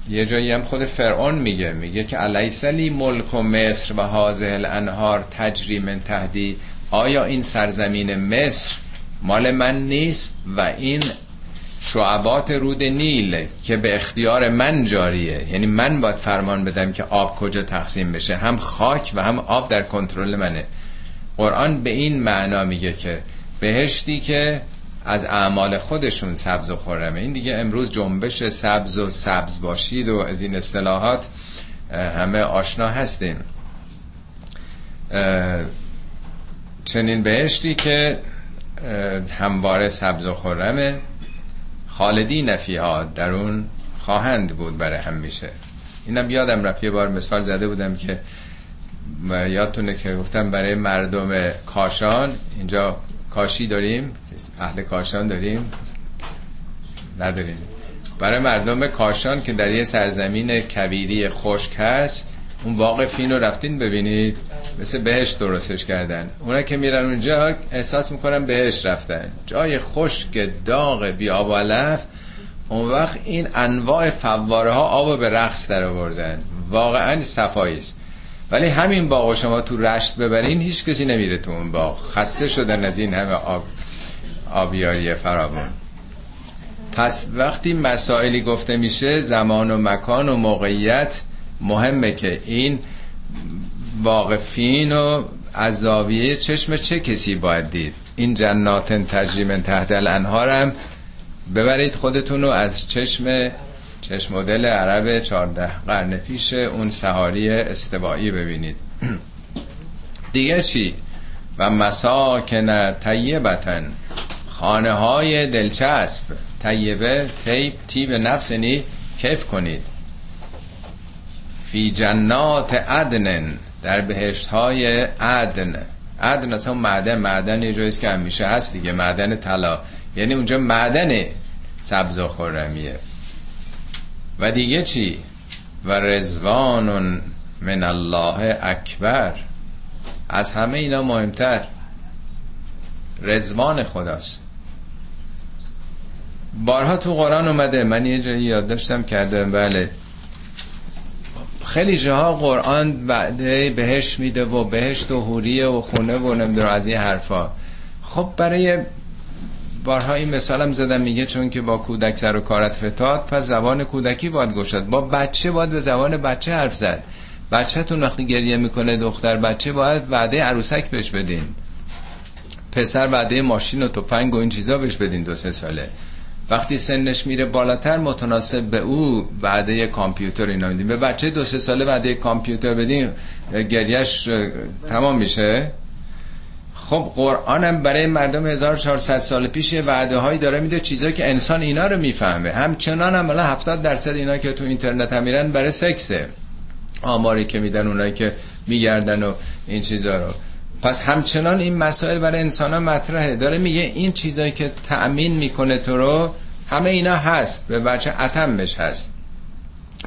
یه جایی هم خود فرعون میگه که الیس لی ملک مصر و هذه الانهار تجری من تحتی، آیا این سرزمین مصر مال من نیست و این شعبات رود نیل که به اختیار من جاریه؟ یعنی من باید فرمان بدم که آب کجا تقسیم بشه، هم خاک و هم آب در کنترل منه. قرآن به این معنا میگه که بهشتی که از اعمال خودشون سبز و خرمه. این دیگه امروز جنبش سبز و سبز باشید و از این اصطلاحات همه آشنا هستیم. چنین بهشتی که همواره سبز و خرمه، خالدین فیها، در اون خواهند بود برای همیشه. اینم یادم رفت یه بار مثال زده بودم که یادتونه که گفتم برای مردم کاشان، اینجا کاشی داریم، اهل کاشان داریم نداریم، برای مردم کاشان که در یه سرزمین کویری خشک هست، اون واقفین رو رفتین ببینید، مثل بهشت درستش کردن. اونا که میرن اونجا احساس میکنن بهشت رفتن، جای خشک داغ بی آب و علف. اون وقت این انواع فواره ها آب به رقص در آوردن، واقعا صفایی است. ولی همین باغ شما تو رشت ببرین، هیچ کسی نمیره تو اون باغ، خسته شدن از این همه آبیاری فراوان. پس وقتی مسائلی گفته میشه، زمان و مکان و موقعیت مهمه که این واقفین و از زاویه چشم چه کسی باید دید. این جنات تجری من تحت الانهار هم ببرید خودتون رو از چشم مدل عرب 14 قرن پیش اون سحاری استوایی ببینید. دیگه چی؟ و مساکن طیبتن، خانه های دلچسب. طیبه تیب نفس، یعنی کیف کنید. فی جنات عدن، در بهشت های عدن. عدن اصلا معدن یه جاییست که همیشه هست دیگه، معدن طلا، یعنی اونجا معدن سبز و خرمیه. و دیگه چی؟ و رضوان من الله اکبر، از همه اینا مهمتر رضوان خداست. بارها تو قرآن اومده، من یه جایی یادداشتم کردم، بله، خیلی جاها قرآن وعده بهشت میده و بهشت و حوریه و خونه و نمیدونم از این حرفا. خب برای بارها این مثالم زدم، میگه چون که با کودک سر و کارت فتاد، پس زبان کودکی باید گشاد. با بچه باید به زبان بچه حرف زد. بچه‌تون وقتی گریه میکنه، دختر بچه، باید وعده عروسک بهش بدین. پسر وعده ماشین و تفنگ و این چیزا بهش بدین 2-3 ساله. وقتی سنش میره بالاتر، متناسب به او وعده کامپیوتر اینا میدیم. به بچه 2-3 ساله وعده کامپیوتر بدیم، گریهش تمام میشه. خب قرآنم برای مردم 1400 سال پیش وعده هایی داره میده، چیزایی که انسان اینا رو میفهمه. همچنان هم الان 70% اینا که تو اینترنت هم میرن برای سکسه، آماری که میدن اونایی که میگردن و این چیزا رو. پس همچنان این مسائل برای انسان ها مطرحه. داره میگه این چیزایی که تأمین میکنه تو رو، همه اینا هست، به بچه اتمش هست.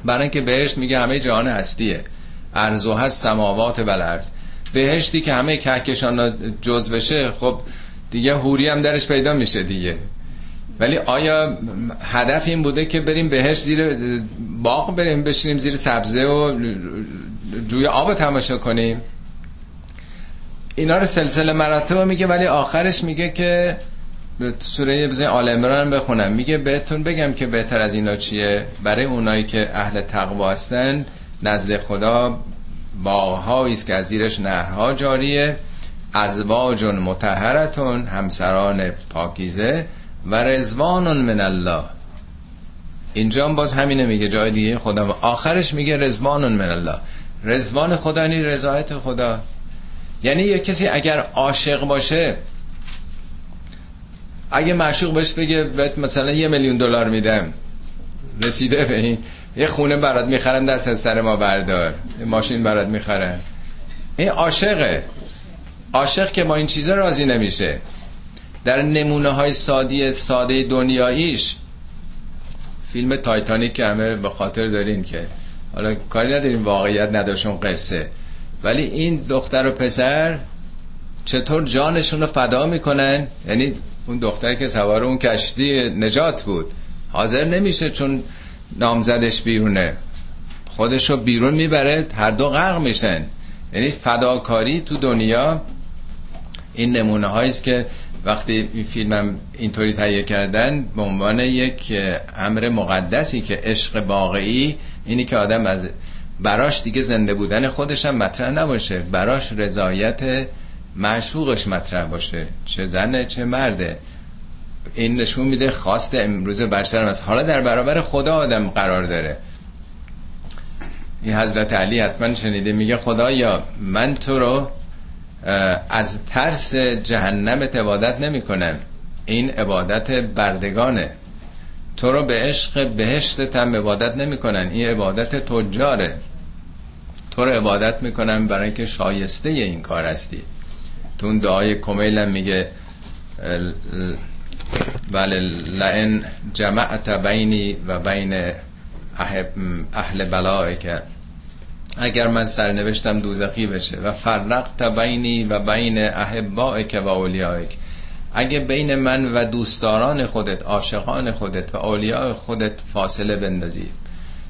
برای اینکه بهشت میگه همه جهان هستیه، ارزو هست سماوات و الارض. بهشتی که همه کهکشان جز بشه، خب دیگه حوری هم درش پیدا میشه دیگه. ولی آیا هدف این بوده که بریم بهشت زیر باغ بریم بشینیم زیر سبزه و جوی آب تماشا کنیم؟ اینا رو سلسله مراتب میگه، ولی آخرش میگه که سوره آل عمران بخونم، میگه بهتون بگم که بهتر از اینا چیه. برای اونایی که اهل تقوا هستن، نزد خدا باغهایی است که از زیرش نهرها جاریه، ازواج مطهرتون، همسران پاکیزه، و رضوان من الله. اینجا هم باز همینه میگه، جای دیگه خدا آخرش میگه رضوان من الله. رضوان خدا یعنی رضایت خدا. یعنی یه کسی اگر عاشق باشه، اگه معشوق بهش بگه بهت مثلا $1,000,000 میدم، رسیده به این، یه خونه برات میخرم دست از سر ما بردار، یه ماشین برات میخرم. این عاشقه. عاشق که با این چیزا راضی نمیشه. در نمونه های ساده دنیاییش، فیلم تایتانیک که همه به خاطر دارین، که حالا کاری نداریم واقعیت نداشون قصه، ولی این دختر و پسر چطور جانشون رو فدا میکنن. یعنی اون دختر که سوار اون کشتی نجات بود، حاضر نمیشه چون نامزدش بیرونه، خودشو بیرون میبره، هر دو غرق میشن. یعنی فداکاری تو دنیا. این نمونه هاییست که وقتی این فیلمم اینطوری تهیه کردن، به عنوان یک امر مقدسی که عشق واقعی اینی که آدم از براش دیگه زنده بودن خودش هم مطرح نباشه، براش رضایت معشوقش مطرح باشه، چه زنه چه مرده. این نشون میده خواست امروز بشر است. حالا در برابر خدا آدم قرار داره. این حضرت علی حتما شنیده میگه خدایا من تو رو از ترس جهنمت عبادت نمی کنم، این عبادت بردگانه. تو رو به عشق بهشتت هم عبادت نمی کنن، این عبادت تجاره. تو رو عبادت می کنن برای که شایسته این کار هستی. تو اون دعای کمیل میگه بله لئن جمعت بینی و بین اهل بلای که اگر من سرنوشتم دوزخی بشه و فرقت بینی و بین احبای که و اولیای که، اگه بین من و دوستداران خودت، عاشقان خودت و اولیاء خودت فاصله بندازی،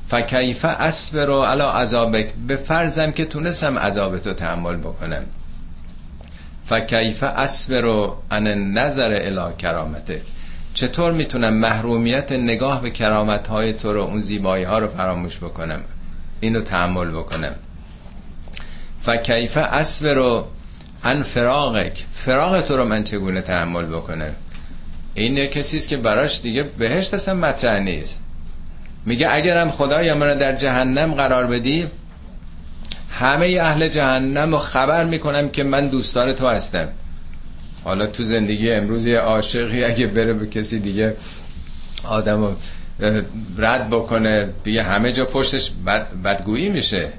فکیف اصبر و علی عذابک، به فرضم که تونستم عذابتو تحمل بکنم، فکیف اصبر و عن نظر الی کرامتک، چطور میتونم محرومیت نگاه به کرامتهای تو رو، اون زیبایی ها رو فراموش بکنم، اینو تحمل بکنم. فکیف اصبر و ان فراقک، فراق تو رو من چگونه تحمل بکنم. این یه کسیست که براش دیگه بهشت اصلا مطرح نیست. میگه اگرم خدایا من رو در جهنم قرار بدی، همه اهل جهنم رو خبر میکنم که من دوستدار تو هستم. حالا تو زندگی امروز یه عاشقی اگه بره به کسی دیگه آدم رو رد بکنه دیگه همه جا پشتش بدگویی میشه،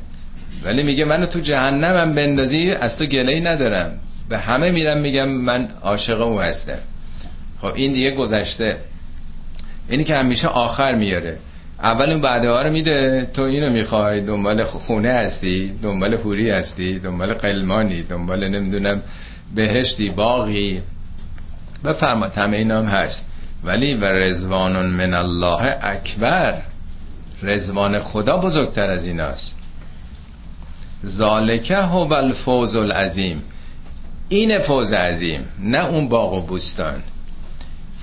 ولی میگه منو تو جهنمم بندازی از تو گله‌ای ندارم، به همه میرم میگم من عاشق او هستم. خب این دیگه گذشته. اینی که همیشه آخر میاره، اول اون بعدها رو میده. تو اینو میخوای، دنبال خونه هستی، دنبال حوری هستی، دنبال قلمانی، دنبال نمیدونم بهشتی باقی بفرمات، همه اینا هم هست، ولی و رضوان من الله اکبر، رضوان خدا بزرگتر از ایناست. ذالکه هو الفوز العظیم، این فوز عظیم، نه اون باغ و بوستان.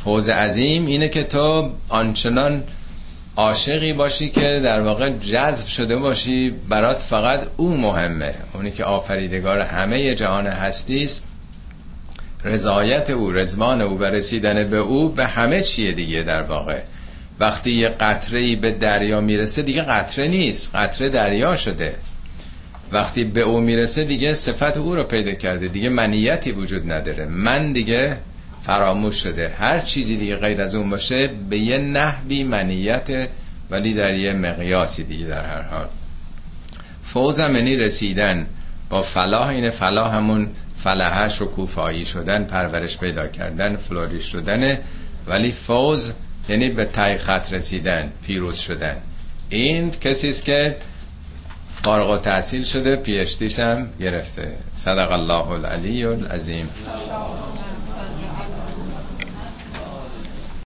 فوز عظیم اینه که تو آنچنان عاشقی باشی که در واقع جذب شده باشی، برات فقط او مهمه، اونی که آفریدگار همه جهان هستی است. رضایت او، رضوان او و رسیدن به او به همه چیه دیگه. در واقع وقتی یه قطره‌ای به دریا میرسه دیگه قطره نیست، قطره دریا شده. وقتی به او میرسه دیگه صفت او رو پیدا کرده، دیگه منیتی وجود نداره، من دیگه فراموش شده. هر چیزی دیگه غیر از اون باشه به یه نحوی منیت، ولی در یه مقیاسی دیگه. در هر حال فوز منی رسیدن با فلاح، این فلاح همون فلاحش و کوفایی شدن، پرورش پیدا کردن، فلوریش شدن. ولی فوز یعنی به تای خط رسیدن، پیروز شدن. این کسیست که فارغ التحصیل شده، پی اچ دیش هم گرفته. صدق الله العلی العظیم.